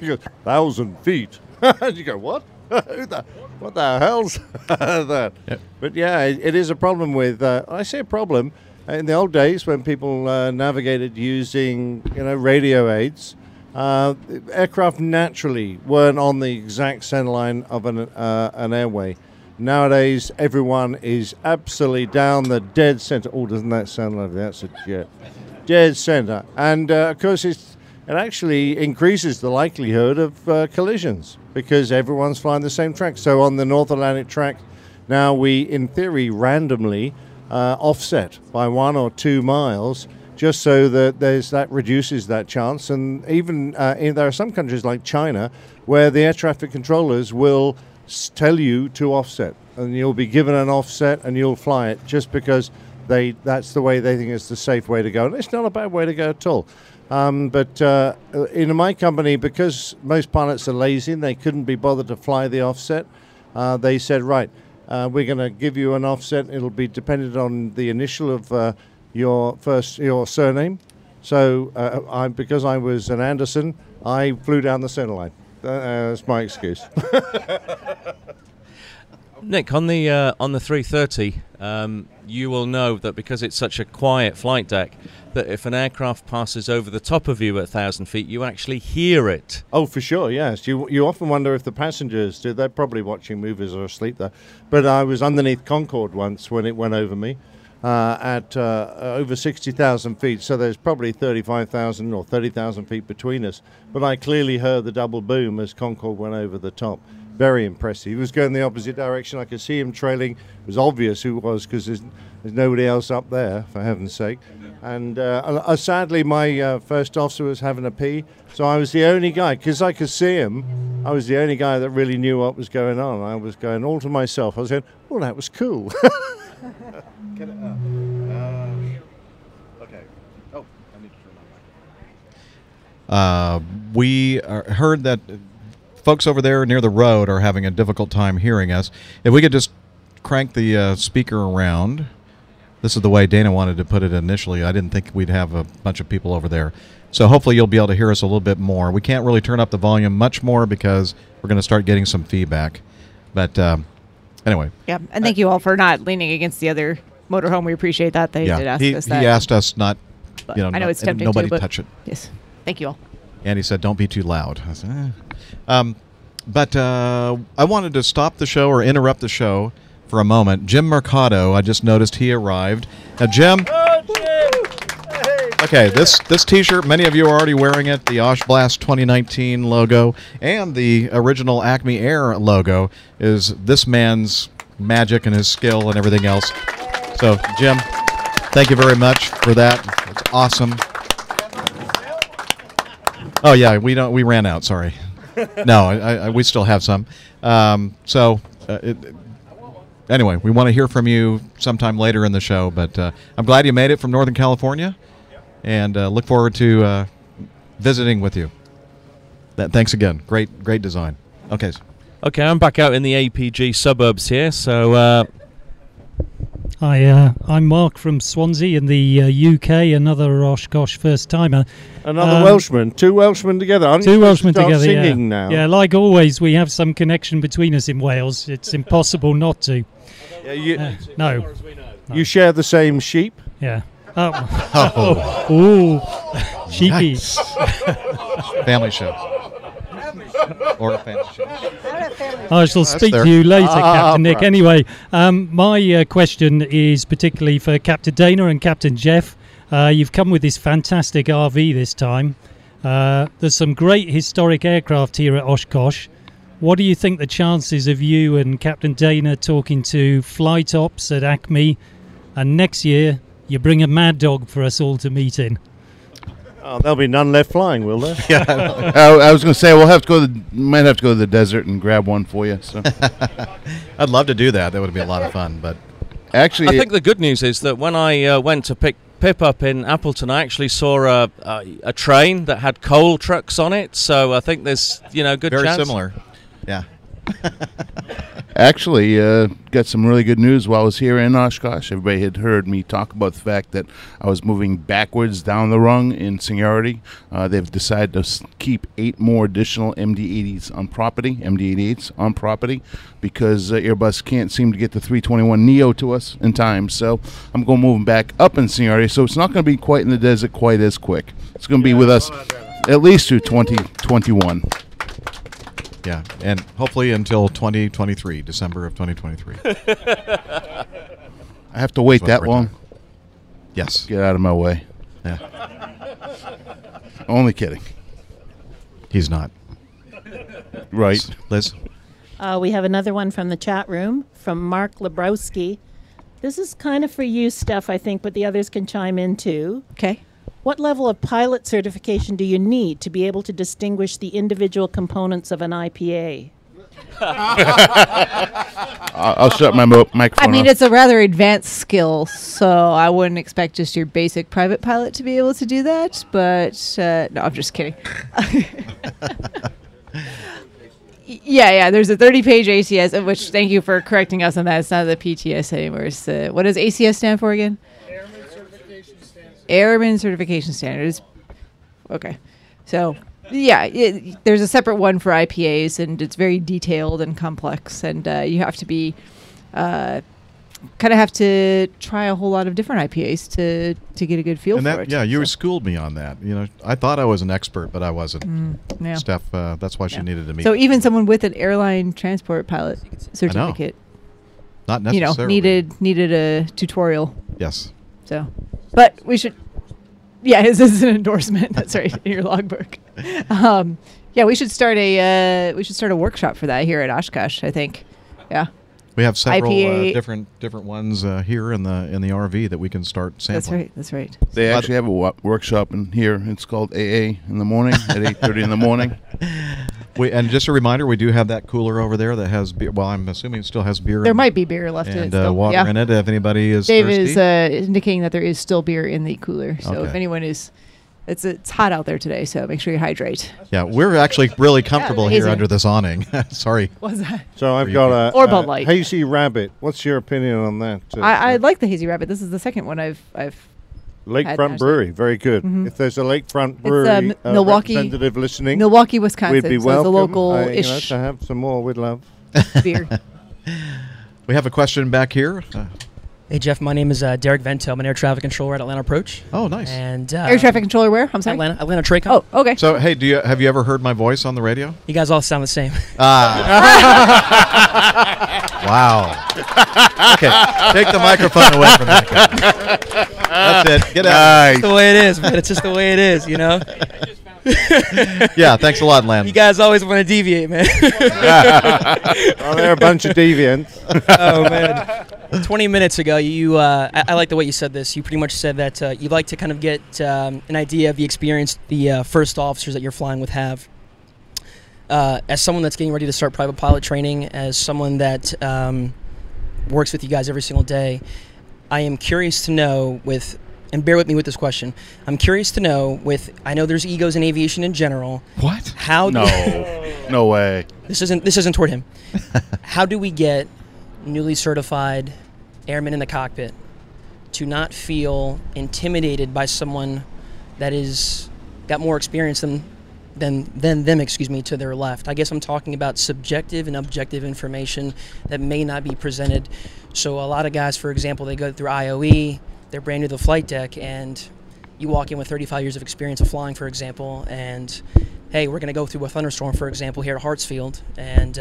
He goes, 1,000 feet. And you go, what? What the hell's that? Yep. But yeah, it is a problem with, I say a problem, in the old days when people navigated using, radio aids, aircraft naturally weren't on the exact center line of an airway. Nowadays, everyone is absolutely down the dead center. Oh, doesn't that sound lovely? That's a jet. Dead center. And, of course, it actually increases the likelihood of collisions because everyone's flying the same track. So on the North Atlantic track, now we, in theory, randomly offset by 1 or 2 miles just so that that reduces that chance. And even there are some countries like China where the air traffic controllers will tell you to offset, and you'll be given an offset and you'll fly it just because that's the way they think it's the safe way to go. And it's not a bad way to go at all. But in my company, because most pilots are lazy and they couldn't be bothered to fly the offset, they said, right, we're going to give you an offset. It'll be dependent on the initial of your surname. So because I was an Anderson, I flew down the center line. That's my excuse. Nick, on the 330, you will know that because it's such a quiet flight deck, that if an aircraft passes over the top of you at 1,000 feet, you actually hear it. Oh, for sure, yes. You often wonder if the passengers do. They're probably watching movies or asleep there. But I was underneath Concorde once when it went over me at over 60,000 feet. So there's probably 35,000 or 30,000 feet between us. But I clearly heard the double boom as Concorde went over the top. Very impressive. He was going the opposite direction. I could see him trailing. It was obvious who it was because there's nobody else up there, for heaven's sake. And sadly, my first officer was having a pee, so I was the only guy, because I could see him, I was the only guy that really knew what was going on. I was going all to myself. I was going, well, that was cool. Get it up. Okay. Oh, I need to turn my mic. We heard that folks over there near the road are having a difficult time hearing us. If we could just crank the speaker around. This is the way Dana wanted to put it initially. I didn't think we'd have a bunch of people over there. So hopefully you'll be able to hear us a little bit more. We can't really turn up the volume much more because we're going to start getting some feedback. But anyway. Yeah, and thank you all for not leaning against the other motorhome. We appreciate that. They did ask us that. He asked us not, I know it's tempting nobody to, touch it. Yes, thank you all. And he said, don't be too loud. I said, eh. But I wanted to stop the show or interrupt the show for a moment. Jim Mercado, I just noticed he arrived. Now, Jim. Oh, Jim. Hey. Okay, this T-shirt, many of you are already wearing it, the Osh Blast 2019 logo and the original Acme Air logo is this man's magic and his skill and everything else. So, Jim, thank you very much for that. It's awesome. Oh yeah, we ran out. Sorry, no, we still have some. Anyway, we want to hear from you sometime later in the show. But I'm glad you made it from Northern California, and look forward to visiting with you. Thanks again. Great design. Okay. Okay, I'm back out in the APG suburbs here. So hi, I'm Mark from Swansea in the UK, another Oshkosh first-timer. Another Welshman, two Welshmen together. Two Welshmen together, singing now. Yeah, like always, we have some connection between us in Wales. It's impossible not to. Yeah, no. You share the same sheep? Yeah. Oh. Ooh. Sheepy. Family show. Or a fantasy. I shall speak to you later, Captain Nick. Right. Anyway, my question is particularly for Captain Dana and Captain Jeff. You've come with this fantastic RV this time. There's some great historic aircraft here at Oshkosh. What do you think the chances of you and Captain Dana talking to flight ops at Acme, and next year you bring a mad dog for us all to meet in? Oh, there'll be none left flying, will there? Yeah, I was going to say we'll have to go. Might have to go to the desert and grab one for you. So. I'd love to do that. That would be a lot of fun. But actually, I think the good news is that when I went to pick Pip up in Appleton, I actually saw a train that had coal trucks on it. So I think there's good chance. Very similar. Yeah. Actually, got some really good news while I was here in Oshkosh. Everybody had heard me talk about the fact that I was moving backwards down the rung in seniority. They've decided to keep 8 more additional MD-80s on property, because Airbus can't seem to get the 321 Neo to us in time. So I'm going to move them back up in seniority. So it's not going to be quite in the desert quite as quick. It's going to be with us at least through 2021. Yeah, and hopefully until 2023, December of 2023. I have to wait that long? Yes. Get out of my way. Yeah. Only kidding. He's not. Right. Liz? We have another one from the chat room from Mark Lebrowski. This is kind of for you, Steph, I think, but the others can chime in too. Okay. What level of pilot certification do you need to be able to distinguish the individual components of an IPA? I'll shut my microphone. I mean, it's a rather advanced skill, so I wouldn't expect just your basic private pilot to be able to do that, but no, I'm just kidding. Yeah, there's a 30-page ACS, which thank you for correcting us on that. It's not the PTS anymore. It's, what does ACS stand for again? Airman Certification Standards. Okay. So, yeah, there's a separate one for IPAs, and it's very detailed and complex, and you have to be kind of have to try a whole lot of different IPAs to get a good feel for it. Yeah, you schooled me on that. You know, I thought I was an expert, but I wasn't. Yeah. Steph, that's why she needed to meet. So even someone with an airline transport pilot certificate. Not necessarily. You know, needed a tutorial. Yes. So... But we should, this is an endorsement. That's right, in your logbook. We should start a workshop for that here at Oshkosh, I think. Yeah, we have several different ones here in the RV that we can start sampling. That's right. They actually have a workshop in here. It's called AA in the morning at 8:30 in the morning. And just a reminder, we do have that cooler over there that has beer. Well, I'm assuming it still has beer. There might be beer left in it. And water in it if anybody is thirsty. Dave is indicating that there is still beer in the cooler. So if anyone is... It's hot out there today, so make sure you hydrate. Yeah, we're actually really comfortable here under this awning. Sorry. What's that? So I've got a Hazy Rabbit. What's your opinion on that? I like the Hazy Rabbit. This is the second one I've Lakefront Brewery, very good. Mm-hmm. If there's a Lakefront Brewery representative listening, Milwaukee, Wisconsin, we'd be welcome. So it's a local-ish. To have some more, we'd love beer. We have a question back here. Hey, Jeff, my name is Derek Vento. I'm an air traffic controller at Atlanta Approach. Oh, nice. And air traffic controller where? I'm sorry? Atlanta TRACOM. Oh, okay. So, hey, have you ever heard my voice on the radio? You guys all sound the same. Wow. Okay, take the microphone away from that guy. That's it. Get out. It's the way it is, man. It's just the way it is, you know? Yeah, thanks a lot, Len. You guys always want to deviate, man. Well, they're a bunch of deviants. Oh, man. 20 minutes ago, I like the way you said this. You pretty much said that you'd like to kind of get an idea of the experience the first officers that you're flying with have. As someone that's getting ready to start private pilot training, as someone that works with you guys every single day, I am curious to know with... And bear with me with this question. I'm curious to know I know there's egos in aviation in general. What? No way. This isn't toward him. How do we get newly certified airmen in the cockpit to not feel intimidated by someone that is got more experience than them, to their left? I guess I'm talking about subjective and objective information that may not be presented. So a lot of guys, for example, they go through IOE. They're brand new to the flight deck, and you walk in with 35 years of experience of flying, for example, and, hey, we're going to go through a thunderstorm, for example, here at Hartsfield, and,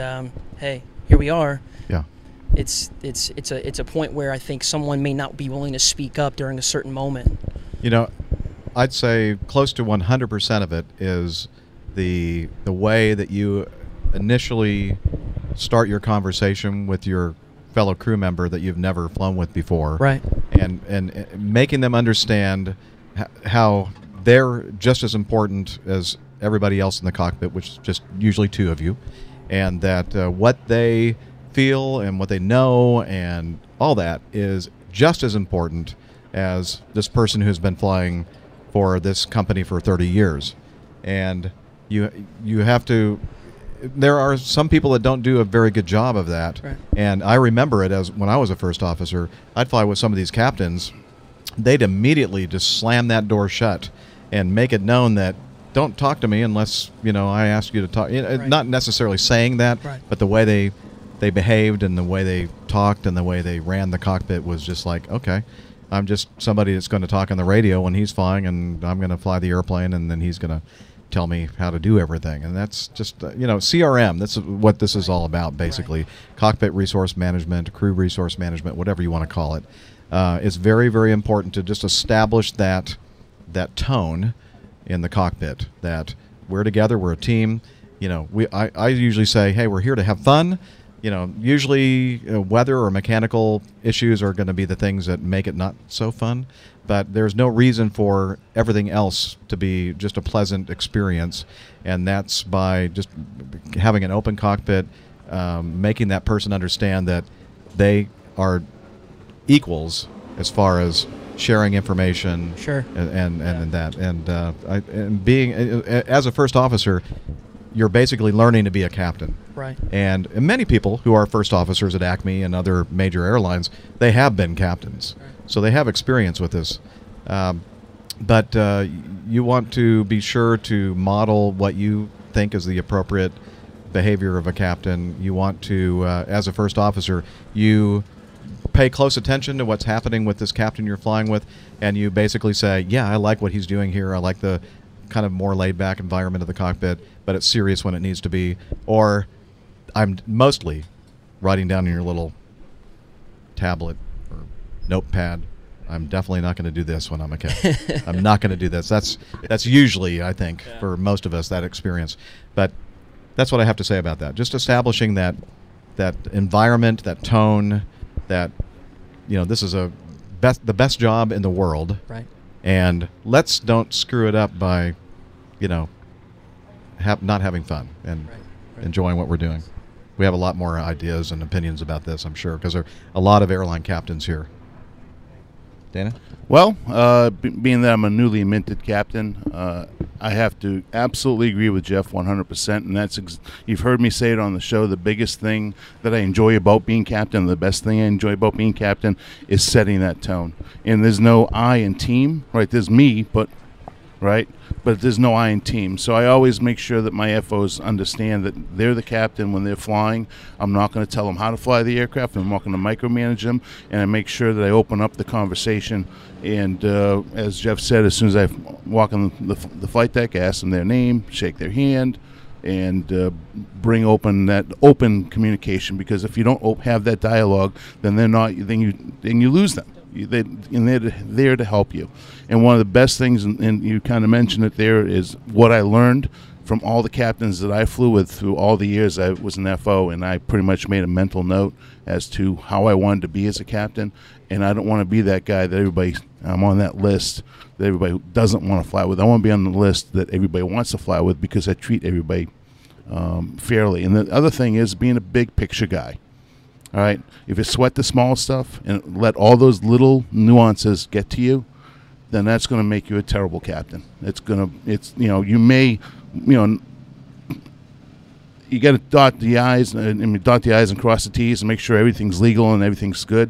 hey, here we are. Yeah. It's a point where I think someone may not be willing to speak up during a certain moment. You know, I'd say close to 100% of it is the way that you initially start your conversation with your fellow crew member that you've never flown with before. Right. And making them understand how they're just as important as everybody else in the cockpit, which is just usually 2 of you, and that what they feel and what they know and all that is just as important as this person who's been flying for this company for 30 years. And you have to there are some people that don't do a very good job of that. Right. And I remember it as when I was a first officer, I'd fly with some of these captains. They'd immediately just slam that door shut and make it known that don't talk to me unless, you know, I ask you to talk. Right. Not necessarily saying that, right, but the way they behaved and the way they talked and the way they ran the cockpit was just like, okay, I'm just somebody that's going to talk on the radio when he's flying, and I'm going to fly the airplane, and then he's going to tell me how to do everything. And that's just, you know, CRM, that's what this is all about, basically. Right. Cockpit resource management, crew resource management, whatever you want to call it. It's very, very important to just establish that tone in the cockpit, that we're together, we're a team. You know, I usually say, hey, we're here to have fun. You know, usually weather or mechanical issues are going to be the things that make it not so fun, but there's no reason for everything else to be just a pleasant experience, and that's by just having an open cockpit, making that person understand that they are equals as far as sharing information, sure, and being as a first officer, you're basically learning to be a captain. Right. And many people who are first officers at Acme and other major airlines, they have been captains. Right. So they have experience with this. But you want to be sure to model what you think is the appropriate behavior of a captain. You want to, as a first officer, you pay close attention to what's happening with this captain you're flying with, and you basically say, yeah, I like what he's doing here. I like the kind of more laid-back environment of the cockpit, but it's serious when it needs to be. Or I'm mostly writing down in your little tablet or notepad, I'm definitely not going to do this when I'm a captain. I'm not going to do this. That's usually, I think, yeah, for most of us, that experience. But that's what I have to say about that. Just establishing that environment, that tone, that, you know, this is the best job in the world. Right. And let's don't screw it up by, you know, not having fun and enjoying what we're doing. We have a lot more ideas and opinions about this, I'm sure, because there are a lot of airline captains here. Dana? Well, being that I'm a newly minted captain, I have to absolutely agree with Jeff 100%. And that's you've heard me say it on the show. The biggest thing that I enjoy about being captain, the best thing I enjoy about being captain, is setting that tone. And there's no I in team, right? There's me, but there's no I in team. So I always make sure that my FOs understand that they're the captain when they're flying. I'm not going to tell them how to fly the aircraft. I'm not going to micromanage them. And I make sure that I open up the conversation. And as Jeff said, as soon as I walk on the flight deck, I ask them their name, shake their hand, and bring that open communication. Because if you don't have that dialogue, then they're not. Then you lose them. And they're there to help you. And one of the best things, and you kind of mentioned it there, is what I learned from all the captains that I flew with through all the years I was an FO, and I pretty much made a mental note as to how I wanted to be as a captain. And I don't want to be that guy that I'm on that list that everybody doesn't want to fly with. I want to be on the list that everybody wants to fly with, because I treat everybody fairly. And the other thing is being a big picture guy. All right, if you sweat the small stuff and let all those little nuances get to you, then that's going to make you a terrible captain. You got to dot the I's and cross the T's and make sure everything's legal and everything's good.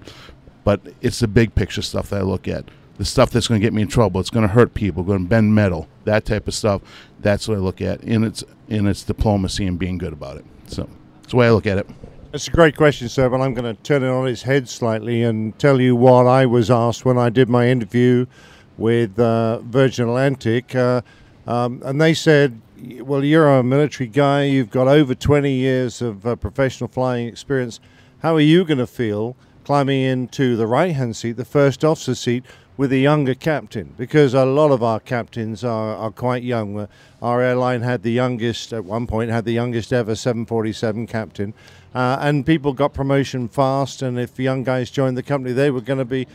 But it's the big picture stuff that I look at. The stuff that's going to get me in trouble, it's going to hurt people, going to bend metal, that type of stuff. That's what I look at, and it's diplomacy and being good about it. So that's the way I look at it. That's a great question, sir, but I'm going to turn it on its head slightly and tell you what I was asked when I did my interview with Virgin Atlantic. And they said, well, you're a military guy. You've got over 20 years of professional flying experience. How are you going to feel climbing into the right-hand seat, the first officer seat, with a younger captain? Because a lot of our captains are quite young. Our airline at one point had the youngest ever 747 captain. And people got promotion fast, and if young guys joined the company, they were going to be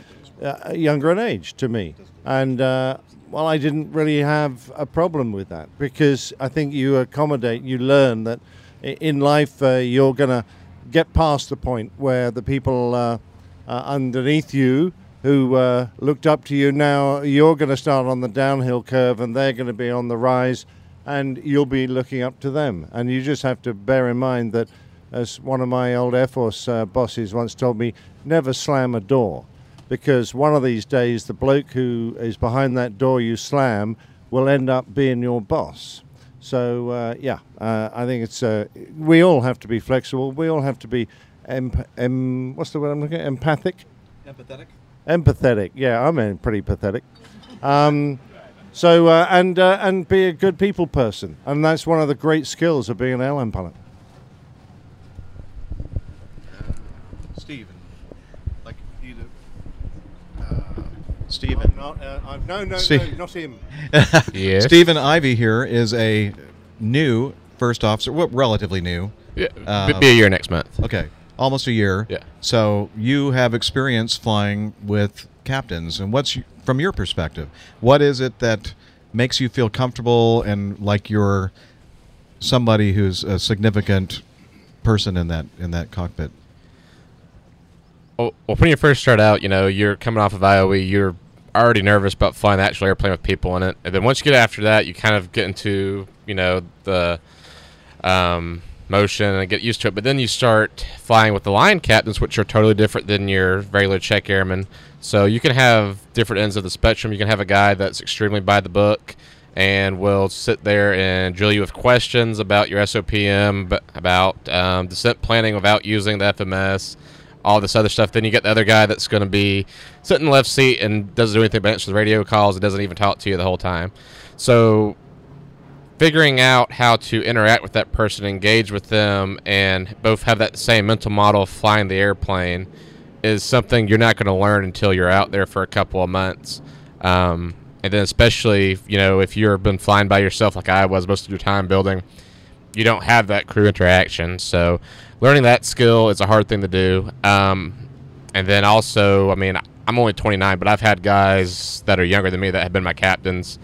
younger in age to me. And, well, I didn't really have a problem with that, because I think you accommodate, you learn that in life you're going to get past the point where the people underneath you who looked up to you, now you're going to start on the downhill curve and they're going to be on the rise. and you'll be looking up to them. And you just have to bear in mind that, as one of my old Air Force bosses once told me, never slam a door, because one of these days the bloke who is behind that door you slam will end up being your boss. So I think it's we all have to be flexible. We all have to be what's the word I'm looking at? Empathetic. Yeah, I mean, pretty pathetic. And be a good people person, and that's one of the great skills of being an airline pilot. Stephen, like either Stephen. Not him. Yes. Stephen Ivey here is a new first officer. Well, relatively new. Yeah, be a year next month. Okay. Almost a year. Yeah. So you have experience flying with captains, and from your perspective, what is it that makes you feel comfortable and like you're somebody who's a significant person in that cockpit? Well, when you first start out, you're coming off of IOE, you're already nervous about flying the actual airplane with people in it, and then once you get after that, you kind of get into the motion and get used to it. But then you start flying with the line captains, which are totally different than your regular check airmen. So you can have different ends of the spectrum. You can have a guy that's extremely by the book and will sit there and drill you with questions about your SOPM, about descent planning without using the FMS, all this other stuff. Then you get the other guy that's going to be sitting in the left seat and doesn't do anything but answer the radio calls and doesn't even talk to you the whole time. So figuring out how to interact with that person, engage with them, and both have that same mental model of flying the airplane is something you're not going to learn until you're out there for a couple of months. And then especially, if you've been flying by yourself like I was most of your time building, you don't have that crew interaction. So learning that skill is a hard thing to do. And then also, I mean, I'm only 29, but I've had guys that are younger than me that have been my captains.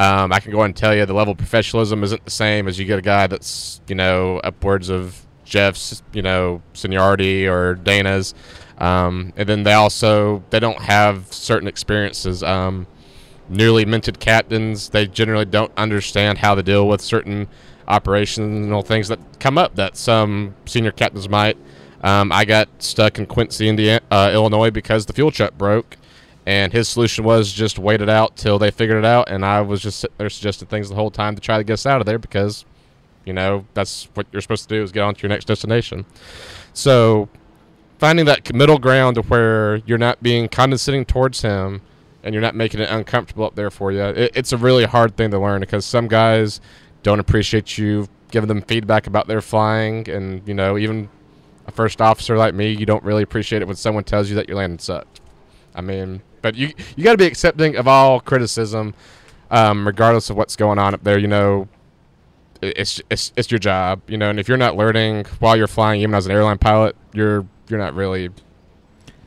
I can go ahead and tell you the level of professionalism isn't the same as you get a guy that's, upwards of Jeff's, seniority or Dana's. And then they don't have certain experiences. Newly minted captains, they generally don't understand how to deal with certain operational things that come up that some senior captains might. I got stuck in Quincy, Illinois, because the fuel truck broke. And his solution was just wait it out till they figured it out. And I was just sitting there suggesting things the whole time to try to get us out of there because, that's what you're supposed to do, is get on to your next destination. So finding that middle ground where you're not being condescending towards him and you're not making it uncomfortable up there for you, it's a really hard thing to learn because some guys don't appreciate you giving them feedback about their flying. And, even a first officer like me, you don't really appreciate it when someone tells you that your landing sucked. I mean, but you got to be accepting of all criticism, regardless of what's going on up there. It's your job. And if you're not learning while you're flying, even as an airline pilot, you're not really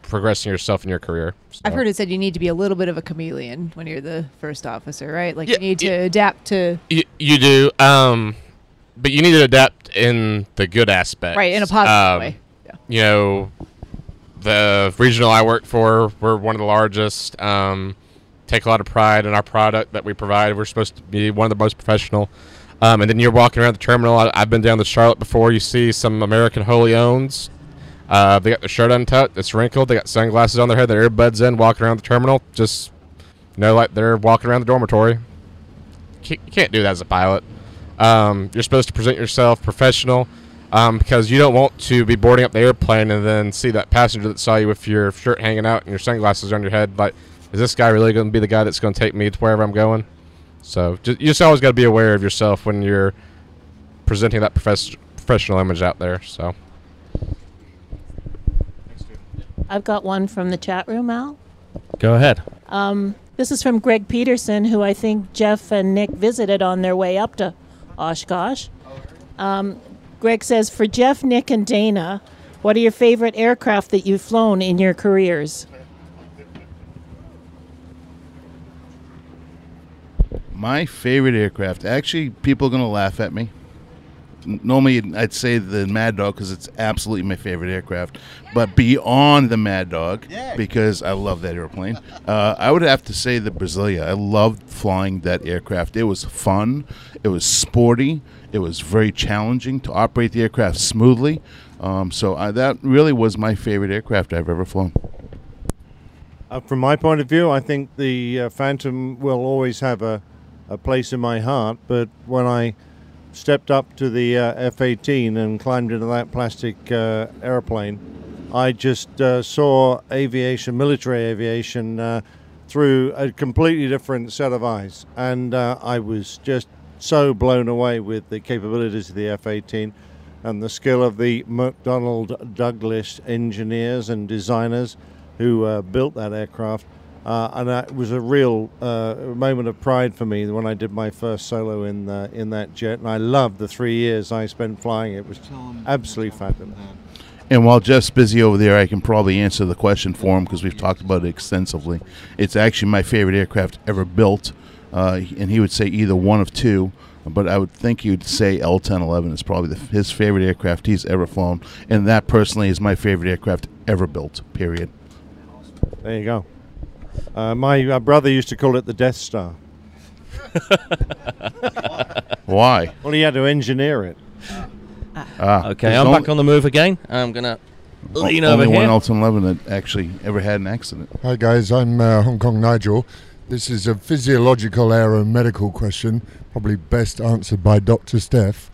progressing yourself in your career. So. I've heard it said you need to be a little bit of a chameleon when you're the first officer, right? Like you need to adapt to. You do, but you need to adapt in the good aspect, right? In a positive way. Yeah. The regional I work for, we're one of the largest, take a lot of pride in our product that we provide. We're supposed to be one of the most professional. And then you're walking around the terminal. I've been down to Charlotte before. You see some American wholly owns. They got their shirt untucked. It's wrinkled. They got sunglasses on their head, their earbuds in, walking around the terminal. Just, like they're walking around the dormitory. You can't do that as a pilot. You're supposed to present yourself professional. Because you don't want to be boarding up the airplane and then see that passenger that saw you with your shirt hanging out and your sunglasses on your head. Like, is this guy really going to be the guy that's going to take me to wherever I'm going? So you just always got to be aware of yourself when you're presenting that professional image out there. So, I've got one from the chat room, Al. Go ahead. This is from Greg Peterson, who I think Jeff and Nick visited on their way up to Oshkosh. Greg says, for Jeff, Nick, and Dana, what are your favorite aircraft that you've flown in your careers? My favorite aircraft. Actually, people are going to laugh at me. normally I'd say the Mad Dog because it's absolutely my favorite aircraft, but beyond the Mad Dog, because I love that airplane, I would have to say the Brasilia. I loved flying that aircraft. It was fun. It was sporty. It was very challenging to operate the aircraft smoothly. So that really was my favorite aircraft I've ever flown. From my point of view, I think the Phantom will always have a place in my heart, but when I stepped up to the F-18 and climbed into that plastic airplane, I just saw aviation, military aviation, through a completely different set of eyes. And I was just so blown away with the capabilities of the F-18 and the skill of the McDonnell Douglas engineers and designers who built that aircraft. And it was a real moment of pride for me when I did my first solo in that jet. And I loved the 3 years I spent flying. It was absolutely fabulous. And while Jeff's busy over there, I can probably answer the question for him because we've talked about it extensively. It's actually my favorite aircraft ever built. And he would say either one of two. But I would think you'd say L-1011 is probably his favorite aircraft he's ever flown. And that personally is my favorite aircraft ever built, period. There you go. My brother used to call it the Death Star. Why? Well, he had to engineer it. Okay, I'm back on the move again. I'm going to lean over here. Only one L-1011 that actually ever had an accident. Hi, guys. I'm Hong Kong Nigel. This is a physiological aeromedical question, probably best answered by Dr. Steph.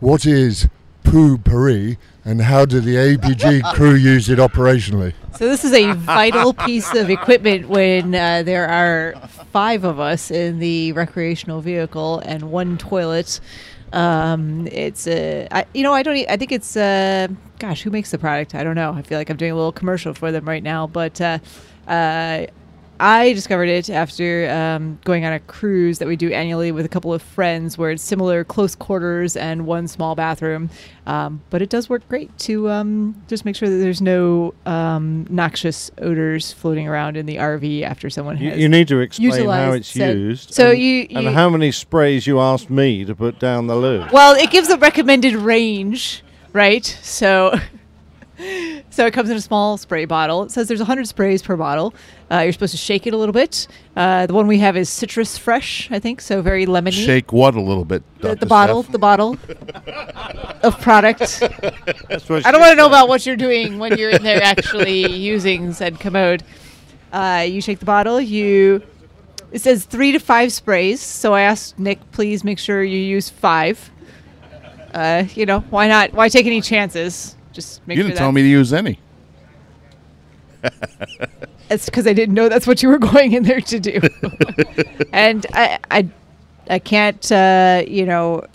What is poo-pourri, and how do the APG crew use it operationally? So this is a vital piece of equipment when there are 5 of us in the recreational vehicle and 1 toilet. It's a, I think it's, gosh, who makes the product? I don't know. I feel like I'm doing a little commercial for them right now, but I discovered it after going on a cruise that we do annually with a couple of friends where it's similar close quarters and 1 small bathroom. But it does work great to just make sure that there's no noxious odors floating around in the RV after someone has You need to explain how it's used so and, and how many sprays you asked me to put down the loo. Well, it gives a recommended range, right? So... So it comes in a small spray bottle. It says there's 100 sprays per bottle. You're supposed to shake it a little bit. The one we have is citrus fresh, I think, so very lemony. Shake what a little bit? The bottle, the bottle of product. That's what I don't want to know about what you're doing when you're in there actually using said commode. You shake the bottle. It says 3 to 5 sprays. So I asked Nick, please make sure you use 5. You know, why not? Why take any chances? Just make you didn't tell me to use any. It's because I didn't know that's what you were going in there to do. And I can't,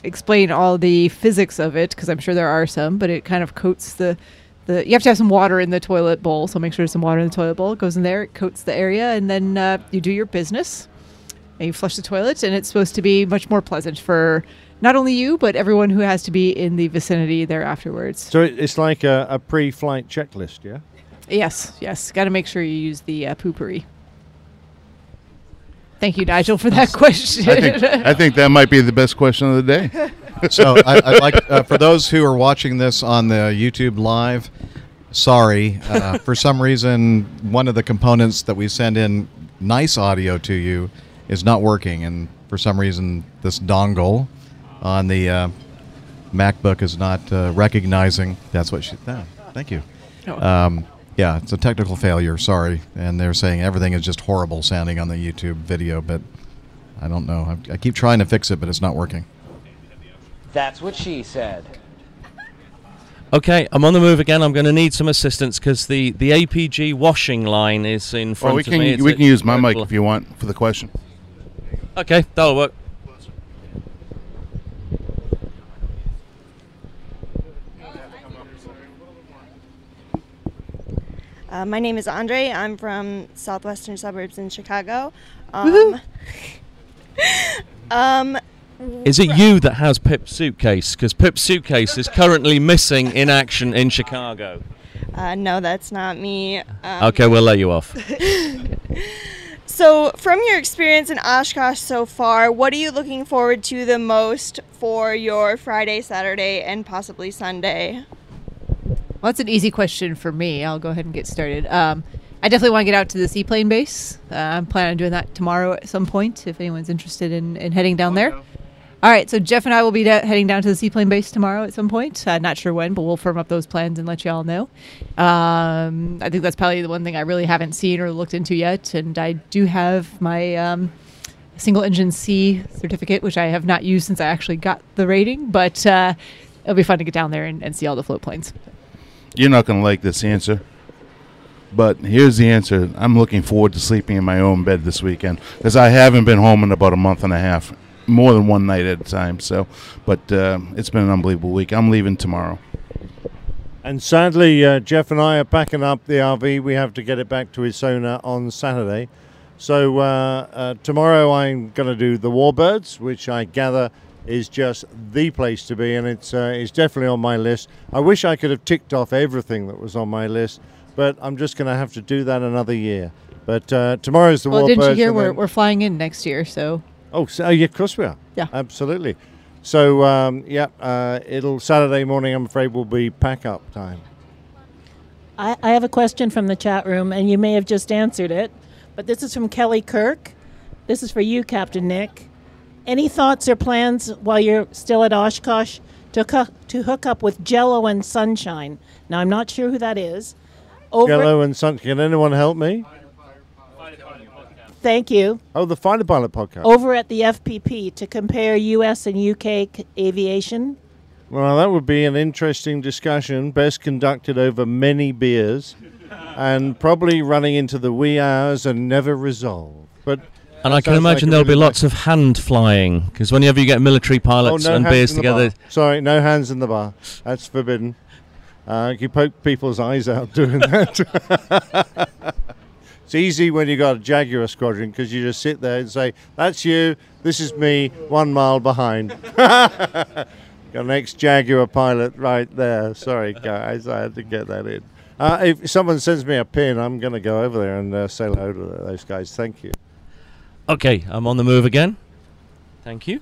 explain all the physics of it because I'm sure there are some, but it kind of coats the... You have to have some water in the toilet bowl, so make sure there's some water in the toilet bowl. It goes in there, it coats the area, and then you do your business. And you flush the toilet, and it's supposed to be much more pleasant for... Not only you, but everyone who has to be in the vicinity there afterwards. So it's like a pre-flight checklist, yeah? Yes. Got to make sure you use the poo-pourri. Thank you, Nigel, for that question. I think that might be the best question of the day. So I'd like, for those who are watching this on the YouTube Live, sorry. For some reason, one of the components that we send in nice audio to you is not working. And for some reason, this dongle... on the MacBook is not recognizing. That's what she... thank you. Yeah, it's a technical failure, sorry. And they're saying everything is just horrible sounding on the YouTube video, but I don't know. I keep trying to fix it, but it's not working. That's what she said. Okay, I'm on the move again. I'm going to need some assistance because the APG washing line is in front of me. We can use my mic if you want for the question. Okay, that'll work. My name is Andre. I'm from southwestern suburbs in Chicago. Is it you that has Pip's suitcase? Because Pip's suitcase is currently missing in action in Chicago. No, that's not me. Okay, we'll let you off. So from your experience in Oshkosh so far, what are you looking forward to the most for your Friday, Saturday, and possibly Sunday? Well, that's an easy question for me. I'll go ahead and get started. I definitely want to get out to the seaplane base. I'm planning on doing that tomorrow at some point if anyone's interested in heading down there. All right, so Jeff and I will be heading down to the seaplane base tomorrow at some point. Not sure when, but we'll firm up those plans and let you all know. I think that's probably the one thing I really haven't seen or looked into yet. And I do have my single engine C certificate, which I have not used since I actually got the rating. But it'll be fun to get down there and see all the float planes. You're not going to like this answer. But here's the answer. I'm looking forward to sleeping in my own bed this weekend because I haven't been home in about a month and a half. More than one night at a time. So, but it's been an unbelievable week. I'm leaving tomorrow. And sadly, Jeff and I are packing up the RV. We have to get it back to Isona on Saturday. So tomorrow I'm going to do the Warbirds, which I gather is just the place to be. And it's definitely on my list. I wish I could have ticked off everything that was on my list, but I'm just going to have to do that another year. But tomorrow's the Warbirds. Well, didn't you hear we're flying in next year, so... Oh, so, yeah, of course we are. Yeah. Absolutely. So, Saturday morning, I'm afraid, will be pack-up time. I have a question from the chat room, and you may have just answered it, but this is from Kelly Kirk. This is for you, Captain Nick. Any thoughts or plans while you're still at Oshkosh to hook up with Jell-O and Sunshine? Now, I'm not sure who that is. Jell-O and Sunshine. Can anyone help me? Thank you. Oh, the Fighter Pilot podcast. Over at the FPP to compare U.S. and U.K. aviation. Well, that would be an interesting discussion, best conducted over many beers and probably running into the wee hours and never resolved. But and I can imagine there'll be lots of hand flying because whenever you get military pilots and beers together... Sorry, no hands in the bar. That's forbidden. You poke people's eyes out doing that. It's easy when you got a Jaguar squadron because you just sit there and say, that's you, this is me, 1 mile behind. Got an ex-Jaguar pilot right there. Sorry, guys, I had to get that in. If someone sends me a pin, I'm going to go over there and say hello to those guys. Thank you. Okay, I'm on the move again. Thank you.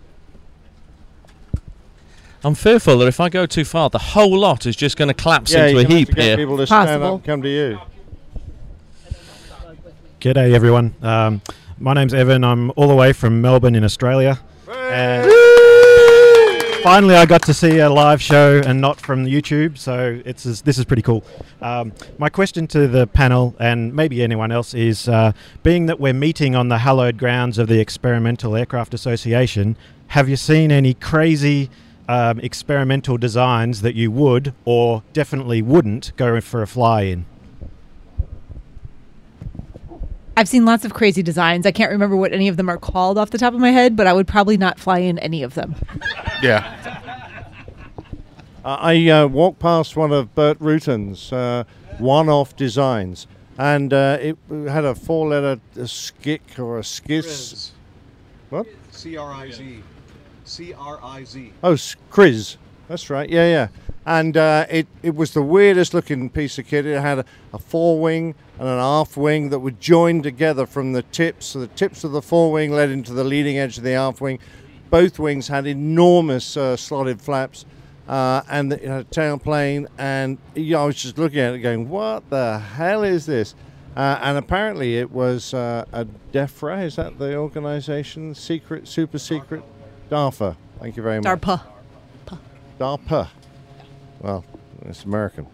I'm fearful that if I go too far, the whole lot is just going to collapse into a heap here. Yeah, people to stand up and come to you. G'day everyone, my name's Evan, I'm all the way from Melbourne in Australia. And finally I got to see a live show and not from YouTube, so this is pretty cool. My question to the panel, and maybe anyone else, is being that we're meeting on the hallowed grounds of the Experimental Aircraft Association, have you seen any crazy experimental designs that you would or definitely wouldn't go for a fly-in? I've seen lots of crazy designs. I can't remember what any of them are called off the top of my head, but I would probably not fly in any of them. Yeah. I walked past one of Bert Rutan's one-off designs, and it had a four-letter skick or a skiz. What? C-R-I-Z. C-R-I-Z. Oh, Criz. That's right. Yeah, yeah. And it was the weirdest looking piece of kit. It had a forewing and an aft wing that were joined together from the tips. So the tips of the forewing led into the leading edge of the aft wing. Both wings had enormous slotted flaps and it had a tailplane. And I was just looking at it going, what the hell is this? And apparently it was a DEFRA. Is that the organization? Secret, super secret? DARPA. Thank you very much. DARPA. DARPA. Well, it's American.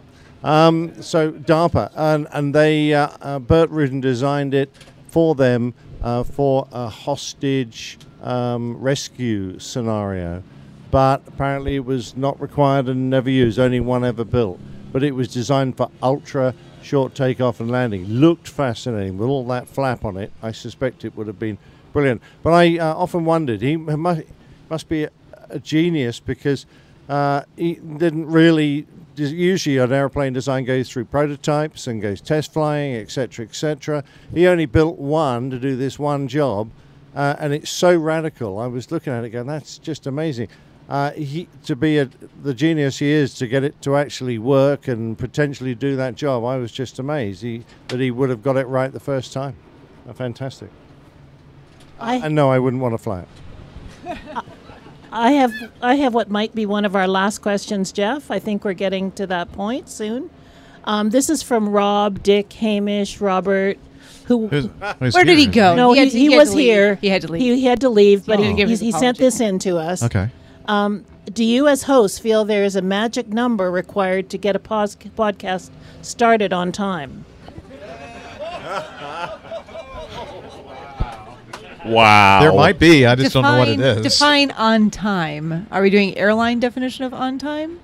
So DARPA, and they Bert Rutan designed it for them for a hostage rescue scenario. But apparently it was not required and never used, only one ever built. But it was designed for ultra short takeoff and landing. Looked fascinating. With all that flap on it, I suspect it would have been brilliant. But I often wondered, he must be a genius because... he didn't really, usually an airplane design goes through prototypes and goes test flying, etc., etc. He only built one to do this one job, and it's so radical. I was looking at it going, that's just amazing. To be the genius he is to get it to actually work and potentially do that job, I was just amazed that he would have got it right the first time. Fantastic. And no, I wouldn't want to fly it. I have what might be one of our last questions, Jeff. I think we're getting to that point soon. This is from Rob, Dick, Hamish, Robert. Where did he go? No, he was here. He had to leave. He had to leave, but he sent this in to us. Okay. Do you as hosts feel there is a magic number required to get a podcast started on time? Wow. There might be. I just don't know what it is. Define on time. Are we doing airline definition of on time?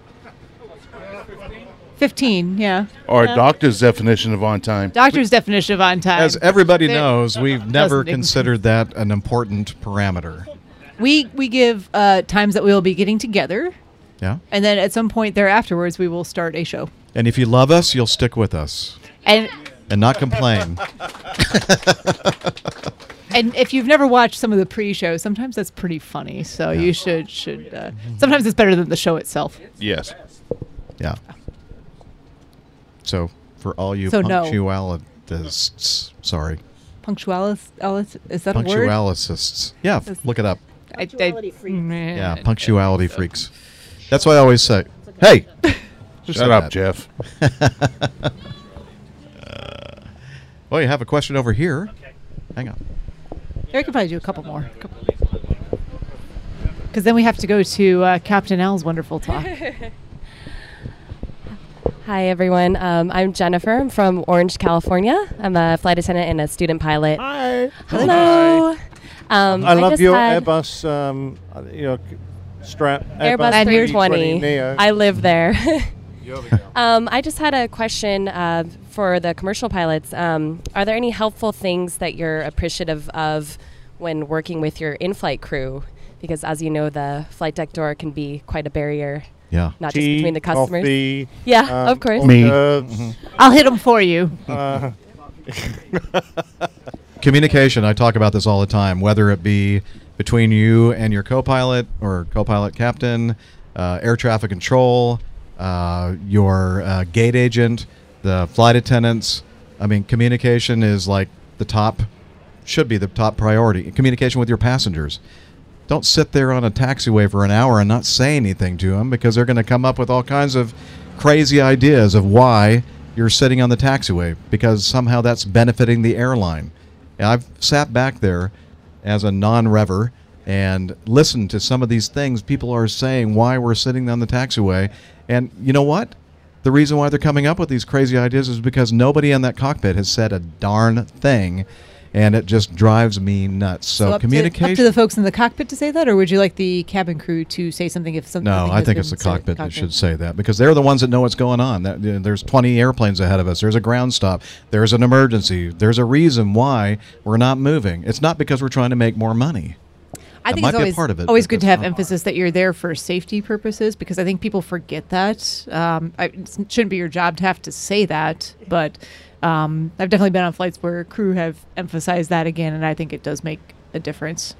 15, yeah. Or a doctor's definition of on time. Doctor's definition of on time. As everybody knows, we've never considered that an important parameter. We give times that we will be getting together. Yeah. And then at some point there afterwards, we will start a show. And if you love us, you'll stick with us. And not complain. And if you've never watched some of the pre-shows, sometimes that's pretty funny. So you should. Sometimes it's better than the show itself. Yes. Yeah. So for all you punctualists, sorry. Punctualists? Is that a word? Punctualists. Yeah, look it up. Punctuality freaks. Yeah, punctuality freaks. That's what I always say. Hey! Shut up, Jeff. Well, you have a question over here. Okay. Hang on. Eric could probably do a couple more. Because then we have to go to Captain Al's wonderful talk. Hi, everyone. I'm Jennifer. I'm from Orange, California. I'm a flight attendant and a student pilot. Hi. Hello. Hi. I love your Airbus strap. Airbus 320. Neo. I live there. I just had a question for the commercial pilots. Are there any helpful things that you're appreciative of when working with your in-flight crew? Because as you know, the flight deck door can be quite a barrier. Yeah. Not tea, just between the customers. Coffee, yeah, of course. Me. I'll hit them for you. Communication. I talk about this all the time, whether it be between you and your co-pilot or co-pilot captain, air traffic control, your gate agent, the flight attendants. I mean, communication is like the top, should be the top priority. Communication with your passengers. Don't sit there on a taxiway for an hour and not say anything to them, because they're going to come up with all kinds of crazy ideas of why you're sitting on the taxiway, because somehow that's benefiting the airline. And I've sat back there as a non-rever and listened to some of these things people are saying why we're sitting on the taxiway. And you know what? The reason why they're coming up with these crazy ideas is because nobody in that cockpit has said a darn thing. And it just drives me nuts. So communication. Up to the folks in the cockpit to say that, or would you like the cabin crew to say something if something? No, I think it's the cockpit that should say that, because they're the ones that know what's going on. There's 20 airplanes ahead of us. There's a ground stop. There's an emergency. There's a reason why we're not moving. It's not because we're trying to make more money. I think it's always good to have emphasis that you're there for safety purposes, because I think people forget that. It shouldn't be your job to have to say that, but. I've definitely been on flights where crew have emphasized that again, and I think it does make a difference.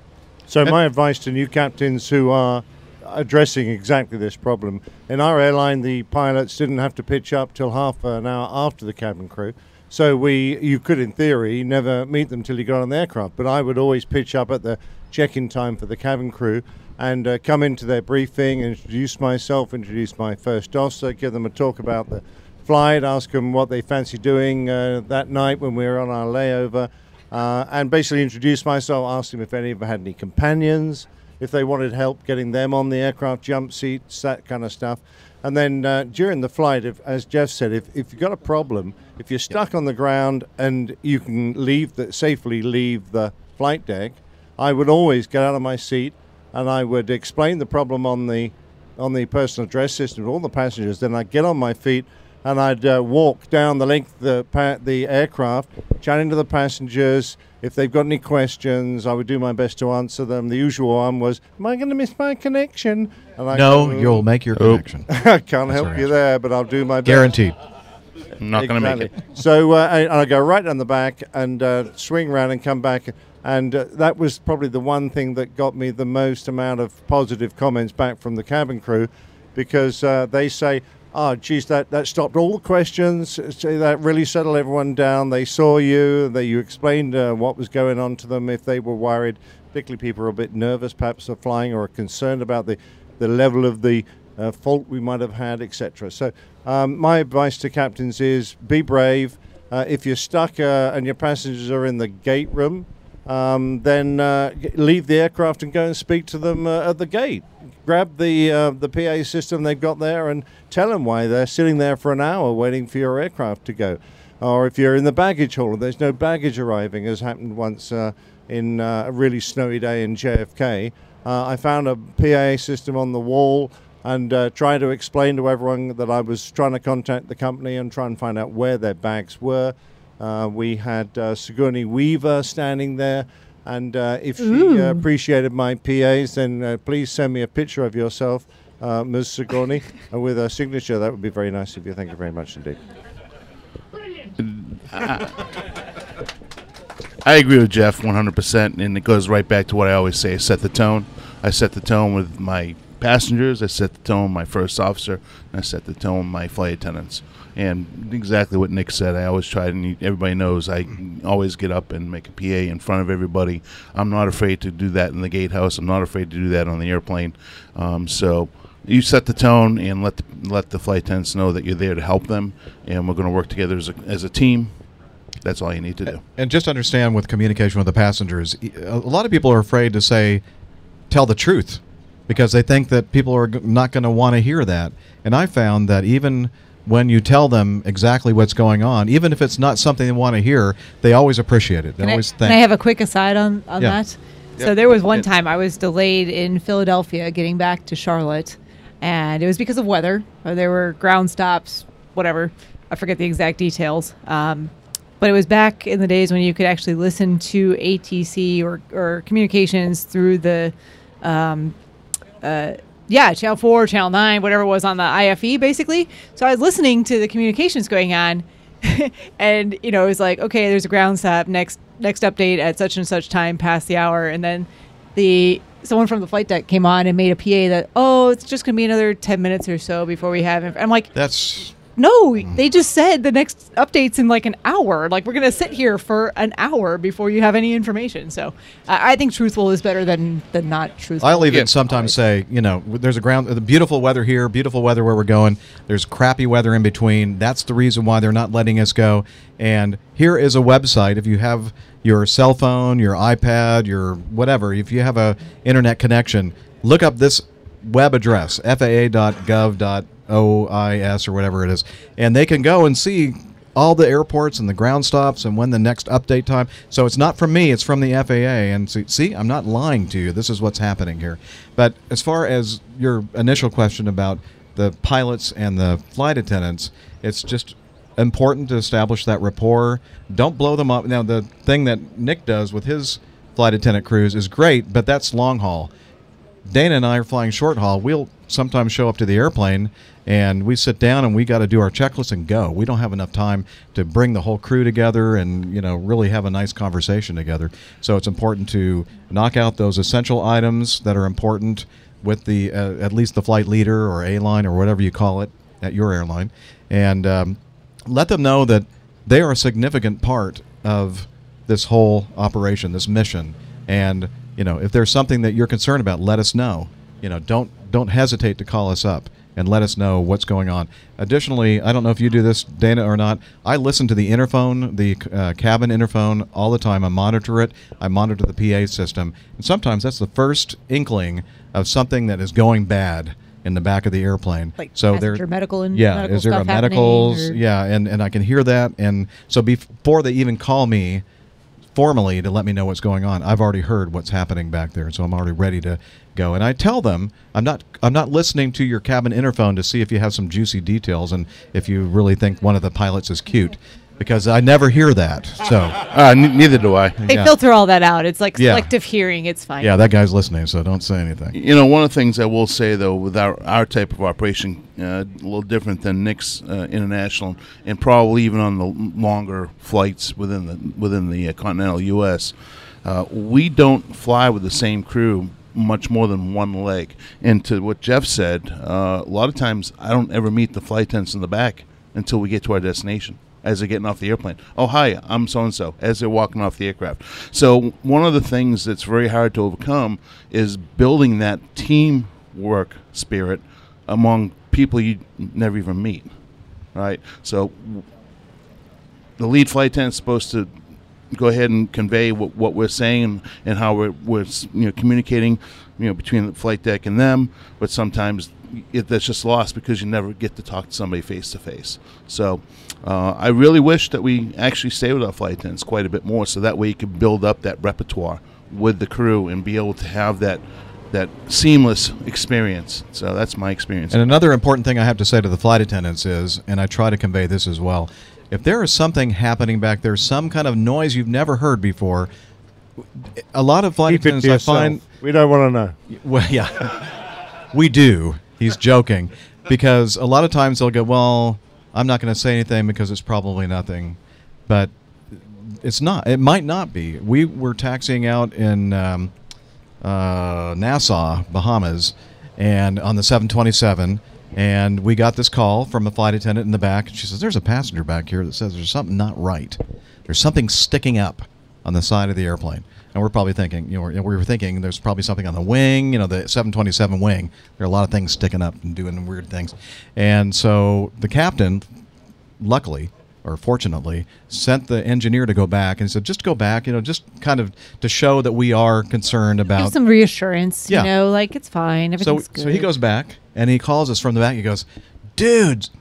So my advice to new captains who are addressing exactly this problem, in our airline, the pilots didn't have to pitch up till half an hour after the cabin crew. So you could, in theory, never meet them till you got on the aircraft. But I would always pitch up at the check-in time for the cabin crew and come into their briefing, introduce myself, introduce my first officer, give them a talk about the flight, ask them what they fancy doing that night when we were on our layover, and basically introduce myself, ask them if any of them had any companions, if they wanted help getting them on the aircraft, jump seats, that kind of stuff. And then during the flight, as Jeff said, if you've got a problem, if you're stuck on the ground and you can safely leave the flight deck, I would always get out of my seat and I would explain the problem on the personal address system to all the passengers. Then I'd get on my feet and I'd walk down the length of the aircraft, chatting to the passengers. If they've got any questions, I would do my best to answer them. The usual one was, am I going to miss my connection? And no, you'll make your connection. I can't help you there, but I'll do my best. Guaranteed. I'm not going to make it. So I go right down the back and swing around and come back. And that was probably the one thing that got me the most amount of positive comments back from the cabin crew, because they say, oh, geez, that stopped all the questions. That really settled everyone down. They saw you, that you explained what was going on to them if they were worried. Particularly people are a bit nervous, perhaps, of flying or are concerned about the level of the fault we might have had, etc. So my advice to captains is be brave. If you're stuck and your passengers are in the gate room, then leave the aircraft and go and speak to them at the gate. Grab the PA system they've got there and tell them why they're sitting there for an hour waiting for your aircraft to go. Or if you're in the baggage hall and there's no baggage arriving, as happened once in a really snowy day in JFK, I found a PA system on the wall and tried to explain to everyone that I was trying to contact the company and try and find out where their bags were. We had Sigourney Weaver standing there, and if she appreciated my PAs, then please send me a picture of yourself, Ms. Sigourney, with a signature. That would be very nice of you. Thank you very much indeed. I agree with Jeff 100%, and it goes right back to what I always say, set the tone. I set the tone with my passengers, I set the tone with my first officer, and I set the tone with my flight attendants. And exactly what Nick said, I always try, and everybody knows, I always get up and make a PA in front of everybody. I'm not afraid to do that in the gatehouse. I'm not afraid to do that on the airplane. So you set the tone and let the flight attendants know that you're there to help them, and we're going to work together as a team. That's all you need to do. And just understand with communication with the passengers, a lot of people are afraid to say, tell the truth, because they think that people are not going to want to hear that. And I found that even when you tell them exactly what's going on, even if it's not something they want to hear, they always appreciate it. They always think. Can I have a quick aside on that? Yeah. So there was one time I was delayed in Philadelphia getting back to Charlotte, and it was because of weather. There were ground stops, whatever. I forget the exact details. But it was back in the days when you could actually listen to ATC or communications through the Channel 4, Channel 9, whatever it was on the IFE, basically. So I was listening to the communications going on, and, you know, it was like, okay, there's a ground stop, next update at such and such time, past the hour. And then someone from the flight deck came on and made a PA that, oh, it's just going to be another 10 minutes or so before we have it. I'm like, no, they just said the next update's in like an hour. Like, we're going to sit here for an hour before you have any information. So I think truthful is better than not truthful. I'll even sometimes say, you know, there's the beautiful weather here, beautiful weather where we're going. There's crappy weather in between. That's the reason why they're not letting us go. And here is a website. If you have your cell phone, your iPad, your whatever, if you have a internet connection, look up this web address, FAA.gov.OIS or whatever it is, and they can go and see all the airports and the ground stops and when the next update time. So it's not from me, it's from the FAA. And see, I'm not lying to you. This is what's happening here. But as far as your initial question about the pilots and the flight attendants, it's just important to establish that rapport. Don't blow them up. Now, the thing that Nick does with his flight attendant crews is great, but that's long haul. Dana and I are flying short haul. We'll sometimes show up to the airplane and we sit down and we got to do our checklist and go. We don't have enough time to bring the whole crew together and, you know, really have a nice conversation together. So it's important to knock out those essential items that are important with the at least the flight leader or A-line or whatever you call it at your airline, and let them know that they are a significant part of this whole operation, this mission, and, you know, if there's something that you're concerned about, let us know. You know, don't hesitate to call us up and let us know what's going on. Additionally, I don't know if you do this, Dana, or not. I listen to the interphone, the cabin interphone all the time. I monitor it. I monitor the PA system. And sometimes that's the first inkling of something that is going bad in the back of the airplane. Like, so there, medical and medical is there stuff a medicals? Yeah, and I can hear that. And so before they even call me formally to let me know what's going on, I've already heard what's happening back there, so I'm already ready to go. And I tell them, I'm not listening to your cabin interphone to see if you have some juicy details and if you really think one of the pilots is cute, because I never hear that. So neither do I. They filter all that out. It's like selective hearing. It's fine. Yeah, that guy's listening, so don't say anything. You know, one of the things I will say, though, with our type of operation, a little different than Nick's international, and probably even on the longer flights within the continental U.S., we don't fly with the same crew much more than one leg. And to what Jeff said, a lot of times I don't ever meet the flight attendants in the back until we get to our destination, as they're getting off the airplane. Oh, hi, I'm so-and-so, as they're walking off the aircraft. So one of the things that's very hard to overcome is building that teamwork spirit among people you never even meet, right? So the lead flight attendant is supposed to go ahead and convey what we're saying and how we're communicating, between the flight deck and them, but sometimes that's just lost because you never get to talk to somebody face to face. So I really wish that we actually stay with our flight attendants quite a bit more, so that way you could build up that repertoire with the crew and be able to have that seamless experience. So that's my experience. And another important thing I have to say to the flight attendants is, and I try to convey this as well, if there is something happening back there, some kind of noise you've never heard before, a lot of flight attendants I find... We don't want to know. Well, yeah. We do. He's joking. Because a lot of times they'll go, well, I'm not going to say anything because it's probably nothing. But it's not. It might not be. We were taxiing out in Nassau, Bahamas, and on the 727, and we got this call from a flight attendant in the back. She says, there's a passenger back here that says there's something not right. There's something sticking up on the side of the airplane. And we're probably thinking, we were thinking there's probably something on the wing, the 727 wing. There are a lot of things sticking up and doing weird things. And so the captain, luckily or fortunately, sent the engineer to go back and said, just go back, just kind of to show that we are concerned about. Give some reassurance, yeah. It's fine, everything's good. So he goes back and he calls us from the back. He goes, dudes,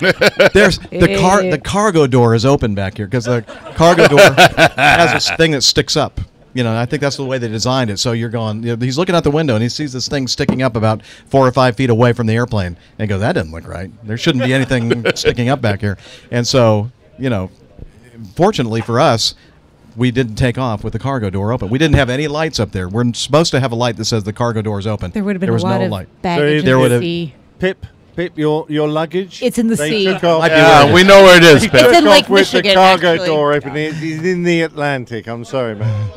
there's the cargo door is open back here, because the cargo door has this thing that sticks up. I think that's the way they designed it. So you're going, he's looking out the window and he sees this thing sticking up about 4 or 5 feet away from the airplane, and he goes, that doesn't look right. There shouldn't be anything sticking up back here. And so, fortunately for us, we didn't take off with the cargo door open. We didn't have any lights up there. We're supposed to have a light that says the cargo door is open. There would have been a lot of baggage in the sea. Pip, your luggage? It's in the sea. Yeah, we know where it is, Pip. It's in Lake Michigan, the cargo door open. Yeah. It's in the Atlantic. I'm sorry, man.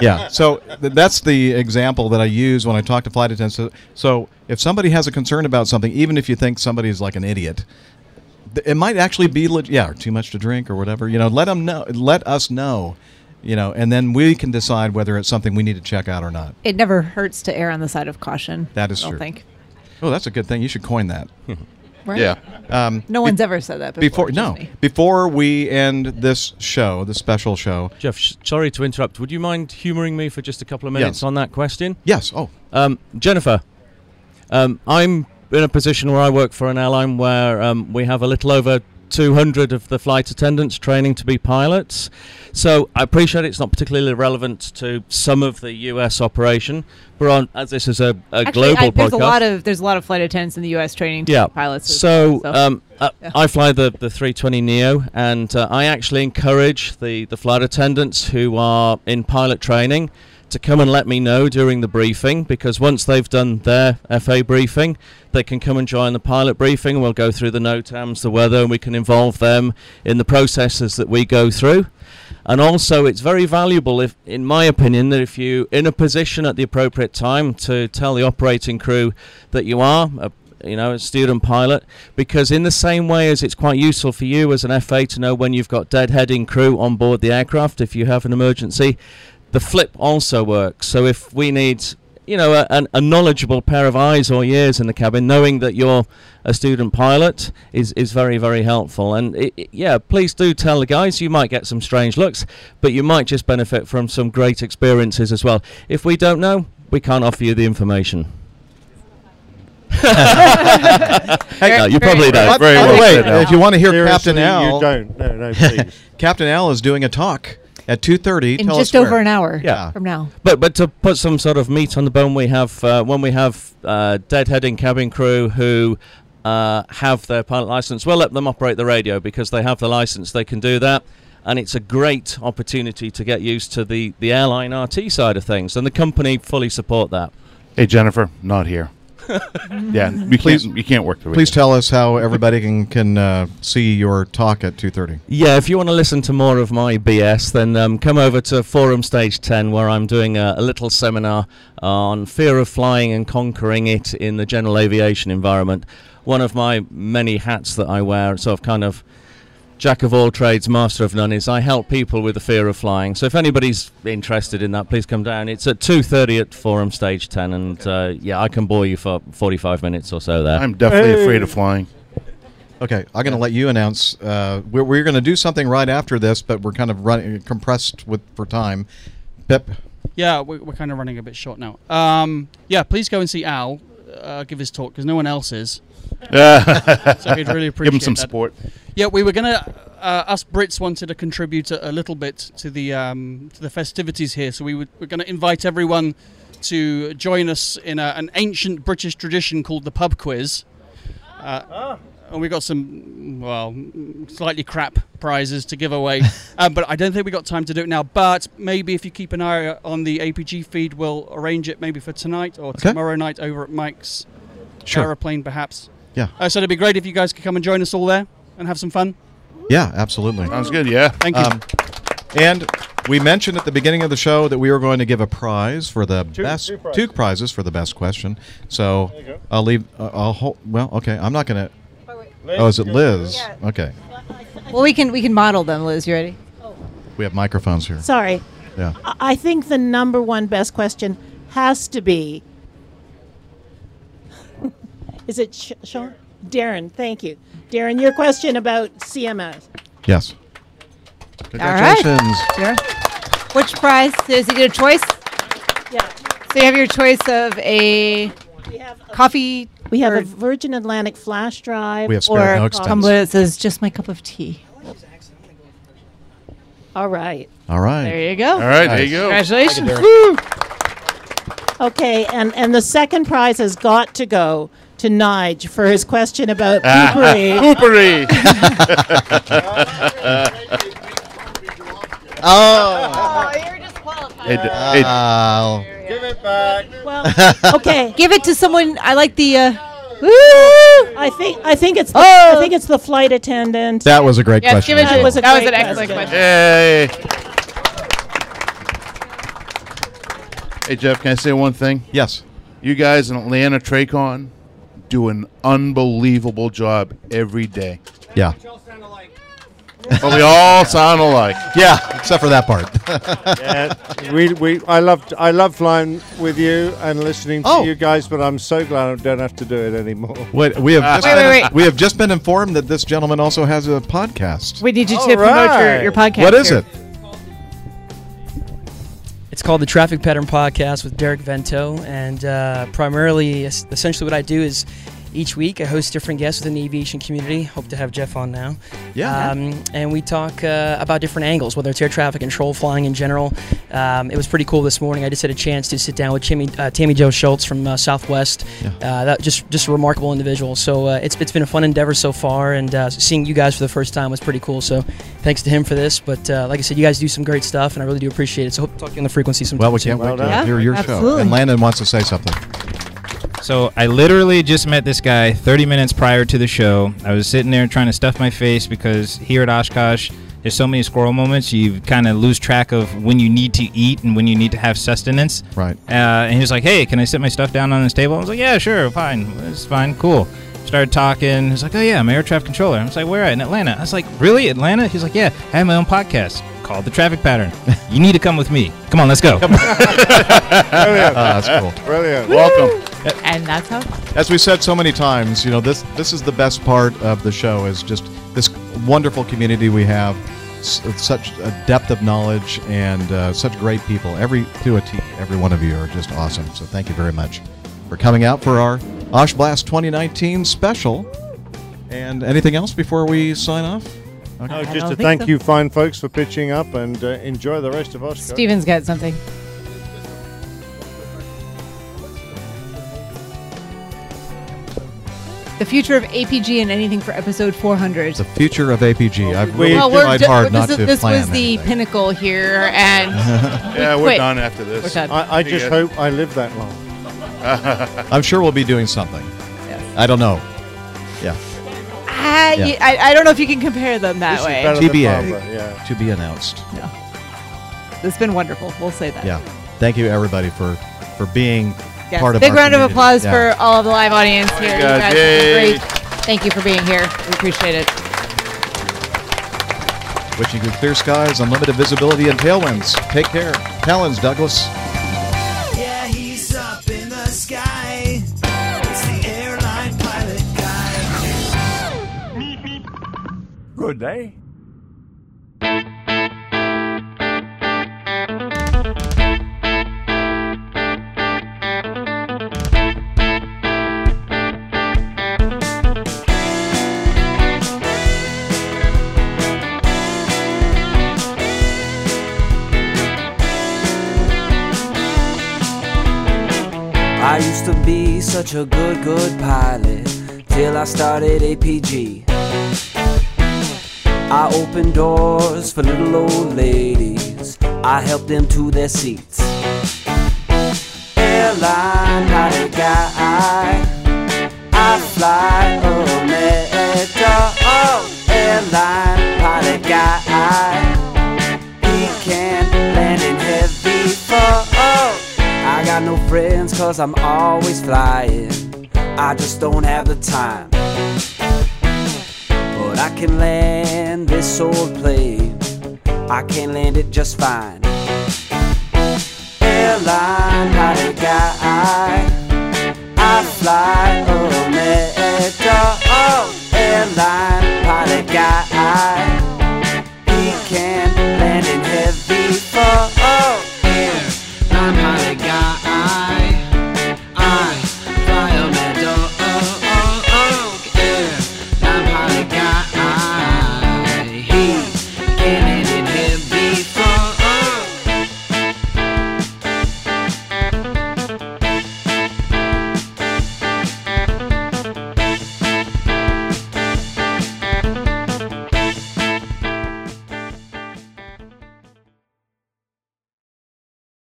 Yeah, so that's the example that I use when I talk to flight attendants. So if somebody has a concern about something, even if you think somebody's like an idiot, it might actually be or too much to drink or whatever. Let them know. Let us know. And then we can decide whether it's something we need to check out or not. It never hurts to err on the side of caution. That is true. I think. Oh, that's a good thing. You should coin that. Right? Yeah. No one's ever said that before. Before we end this show, the special show. Jeff, sorry to interrupt. Would you mind humoring me for just a couple of minutes on that question? Yes. Oh. Jennifer, I'm in a position where I work for an airline where we have a little over 200 of the flight attendants training to be pilots. So I appreciate it's not particularly relevant to some of the U.S. operation, but as this is a global podcast. There's a lot of flight attendants in the U.S. training to be pilots. I fly the 320neo, and I actually encourage the flight attendants who are in pilot training to come and let me know during the briefing, because once they've done their FA briefing, they can come and join the pilot briefing. We'll go through the NOTAMs, the weather, and we can involve them in the processes that we go through. And also, it's very valuable, in my opinion, that if you're in a position at the appropriate time to tell the operating crew that you are a student pilot, because in the same way as it's quite useful for you as an FA to know when you've got deadheading crew on board the aircraft if you have an emergency, the flip also works. So if we need, a knowledgeable pair of eyes or ears in the cabin, knowing that you're a student pilot is very, very helpful. And, please do tell the guys. You might get some strange looks, but you might just benefit from some great experiences as well. If we don't know, we can't offer you the information. You probably don't. Very well said. If you want to hear Captain Al. You don't. No, please. Captain Al is doing a talk. At 2:30, in just over an hour from now. But to put some sort of meat on the bone, we have deadheading cabin crew who have their pilot license. We'll let them operate the radio because they have the license. They can do that, and it's a great opportunity to get used to the airline RT side of things, and the company fully support that. Hey, Jennifer, not here. Yeah, you can't work the weekend. Please tell us how everybody can see your talk at 2:30. Yeah, if you want to listen to more of my BS, then come over to Forum Stage 10, where I'm doing a little seminar on fear of flying and conquering it in the general aviation environment. One of my many hats that I wear, so I've kind of jack of all trades, master of none, is I help people with the fear of flying. So if anybody's interested in that, please come down. It's at 2:30 at Forum Stage 10, and yeah, I can bore you for 45 minutes or so there. I'm definitely afraid of flying. Okay, I'm going to let you announce. We're going to do something right after this, but we're kind of compressed for time. Pip? Yeah, we're kind of running a bit short now. Yeah, please go and see Al give his talk, because no one else is. So we'd really appreciate Give him some support. Yeah, we were gonna. Us Brits wanted to contribute a little bit to the festivities here, so we're gonna invite everyone to join us in an ancient British tradition called the pub quiz. And we got some, well, slightly crap prizes to give away, but I don't think we got time to do it now. But maybe if you keep an eye on the APG feed, we'll arrange it maybe for tonight or tomorrow night over at Mike's. Sure. Aeroplane, perhaps. Yeah. So it'd be great if you guys could come and join us all there and have some fun. Yeah, absolutely. Sounds good. Yeah. Thank you. And we mentioned at the beginning of the show that we were going to give a prize for the two prizes for the best question. So I'll leave. Well, okay. I'm not going to. Oh, is it Liz? Yeah. Okay. Well, we can model them. Liz, you ready? Oh. We have microphones here. Sorry. Yeah. I think the number one best question has to be. Is it Sean? Darren, thank you. Darren, your question about CMS. Yes. Congratulations. All right. Darren. Which prize? Does he get a choice? Yeah. So you have your choice of coffee. We have a Virgin Atlantic flash drive. We have spare milk stands. Or a tumbler that says, just my cup of tea. All right. All right. There you go. All right. Nice. There you go. Congratulations. Woo. Okay, and the second prize has got to go to Nige for his question about poopery. Poopery! Oh. Oh, you're disqualified. Give it back. Well, okay. Give it to someone. I like the. Woo! I think it's. I think it's the flight attendant. That was a great question. Give it to that was an excellent question. Yay. Hey, Jeff, can I say one thing? Yes. You guys in Atlanta TrayCon do an unbelievable job every day. Yeah. But we all sound alike. Yeah, except for that part. Yeah, I love flying with you and listening to you guys, but I'm so glad I don't have to do it anymore. Wait, we have just been informed that this gentleman also has a podcast. We need you to promote your podcast. What is it? It's called the Traffic Pattern Podcast with Derek Vento, and primarily, essentially, what I do is each week I host different guests within the aviation community. Hope to have Jeff on now. Yeah. And we talk about different angles, whether it's air traffic control, flying in general. It was pretty cool this morning. I just had a chance to sit down with Tammy Jo Schultz from Southwest. Yeah. That just a remarkable individual. So it's been a fun endeavor so far, and seeing you guys for the first time was pretty cool. So thanks to him for this. But like I said, you guys do some great stuff, and I really do appreciate it. So hope to talk to you on the frequency sometime. Well, we can't wait to hear your show. And Landon wants to say something. So I literally just met this guy 30 minutes prior to the show. I was sitting there trying to stuff my face because here at Oshkosh, there's so many squirrel moments, you kind of lose track of when you need to eat and when you need to have sustenance. Right. And he was like, hey, can I sit my stuff down on this table? I was like, yeah, sure, fine. It's fine, cool. Started talking. He's like, oh, yeah, I'm an air traffic controller. I was like, where at? In Atlanta. I was like, really? Atlanta? He's like, yeah, I have my own podcast called The Traffic Pattern. You need to come with me. Come on, let's go. Brilliant. That's cool. Brilliant. Welcome. And that's how? As we said so many times, you know, this is the best part of the show is just this wonderful community we have. Such a depth of knowledge and such great people. To a T, every one of you are just awesome. So thank you very much for coming out for our Osh Blast 2019 special. And anything else before we sign off? Okay. No, just to thank you fine folks for pitching up and enjoy the rest of Oshkosh. Steven's got something. The future of APG and anything for episode 400. The future of APG. Well, I've really tried hard not to plan. This was the pinnacle here, and yeah, we're done after this. We're done. I just hope I live that long. I'm sure we'll be doing something. Yes. I don't know. Yeah. I don't know if you can compare them that way. TBA. To be announced. Yeah. It's been wonderful. We'll say that. Yeah. Thank you, everybody, for being part of our community. Big round of applause for all of the live audience here. You guys have been great. Thank you for being here. We appreciate it. Wishing you clear skies, unlimited visibility, and tailwinds. Take care. Talons, Douglas. Yeah, he's up in the sky. It's the airline pilot guy. Meep, meep. Good day. I used to be such a good pilot till I started APG. I opened doors for little old ladies. I helped them to their seats. Airline pilot guy, I fly America. Oh, airline pilot guy, he can land in heavy fog. I got no friends cause I'm always flying. I just don't have the time. But I can land this old plane. I can land it just fine. Airline pilot guy, I fly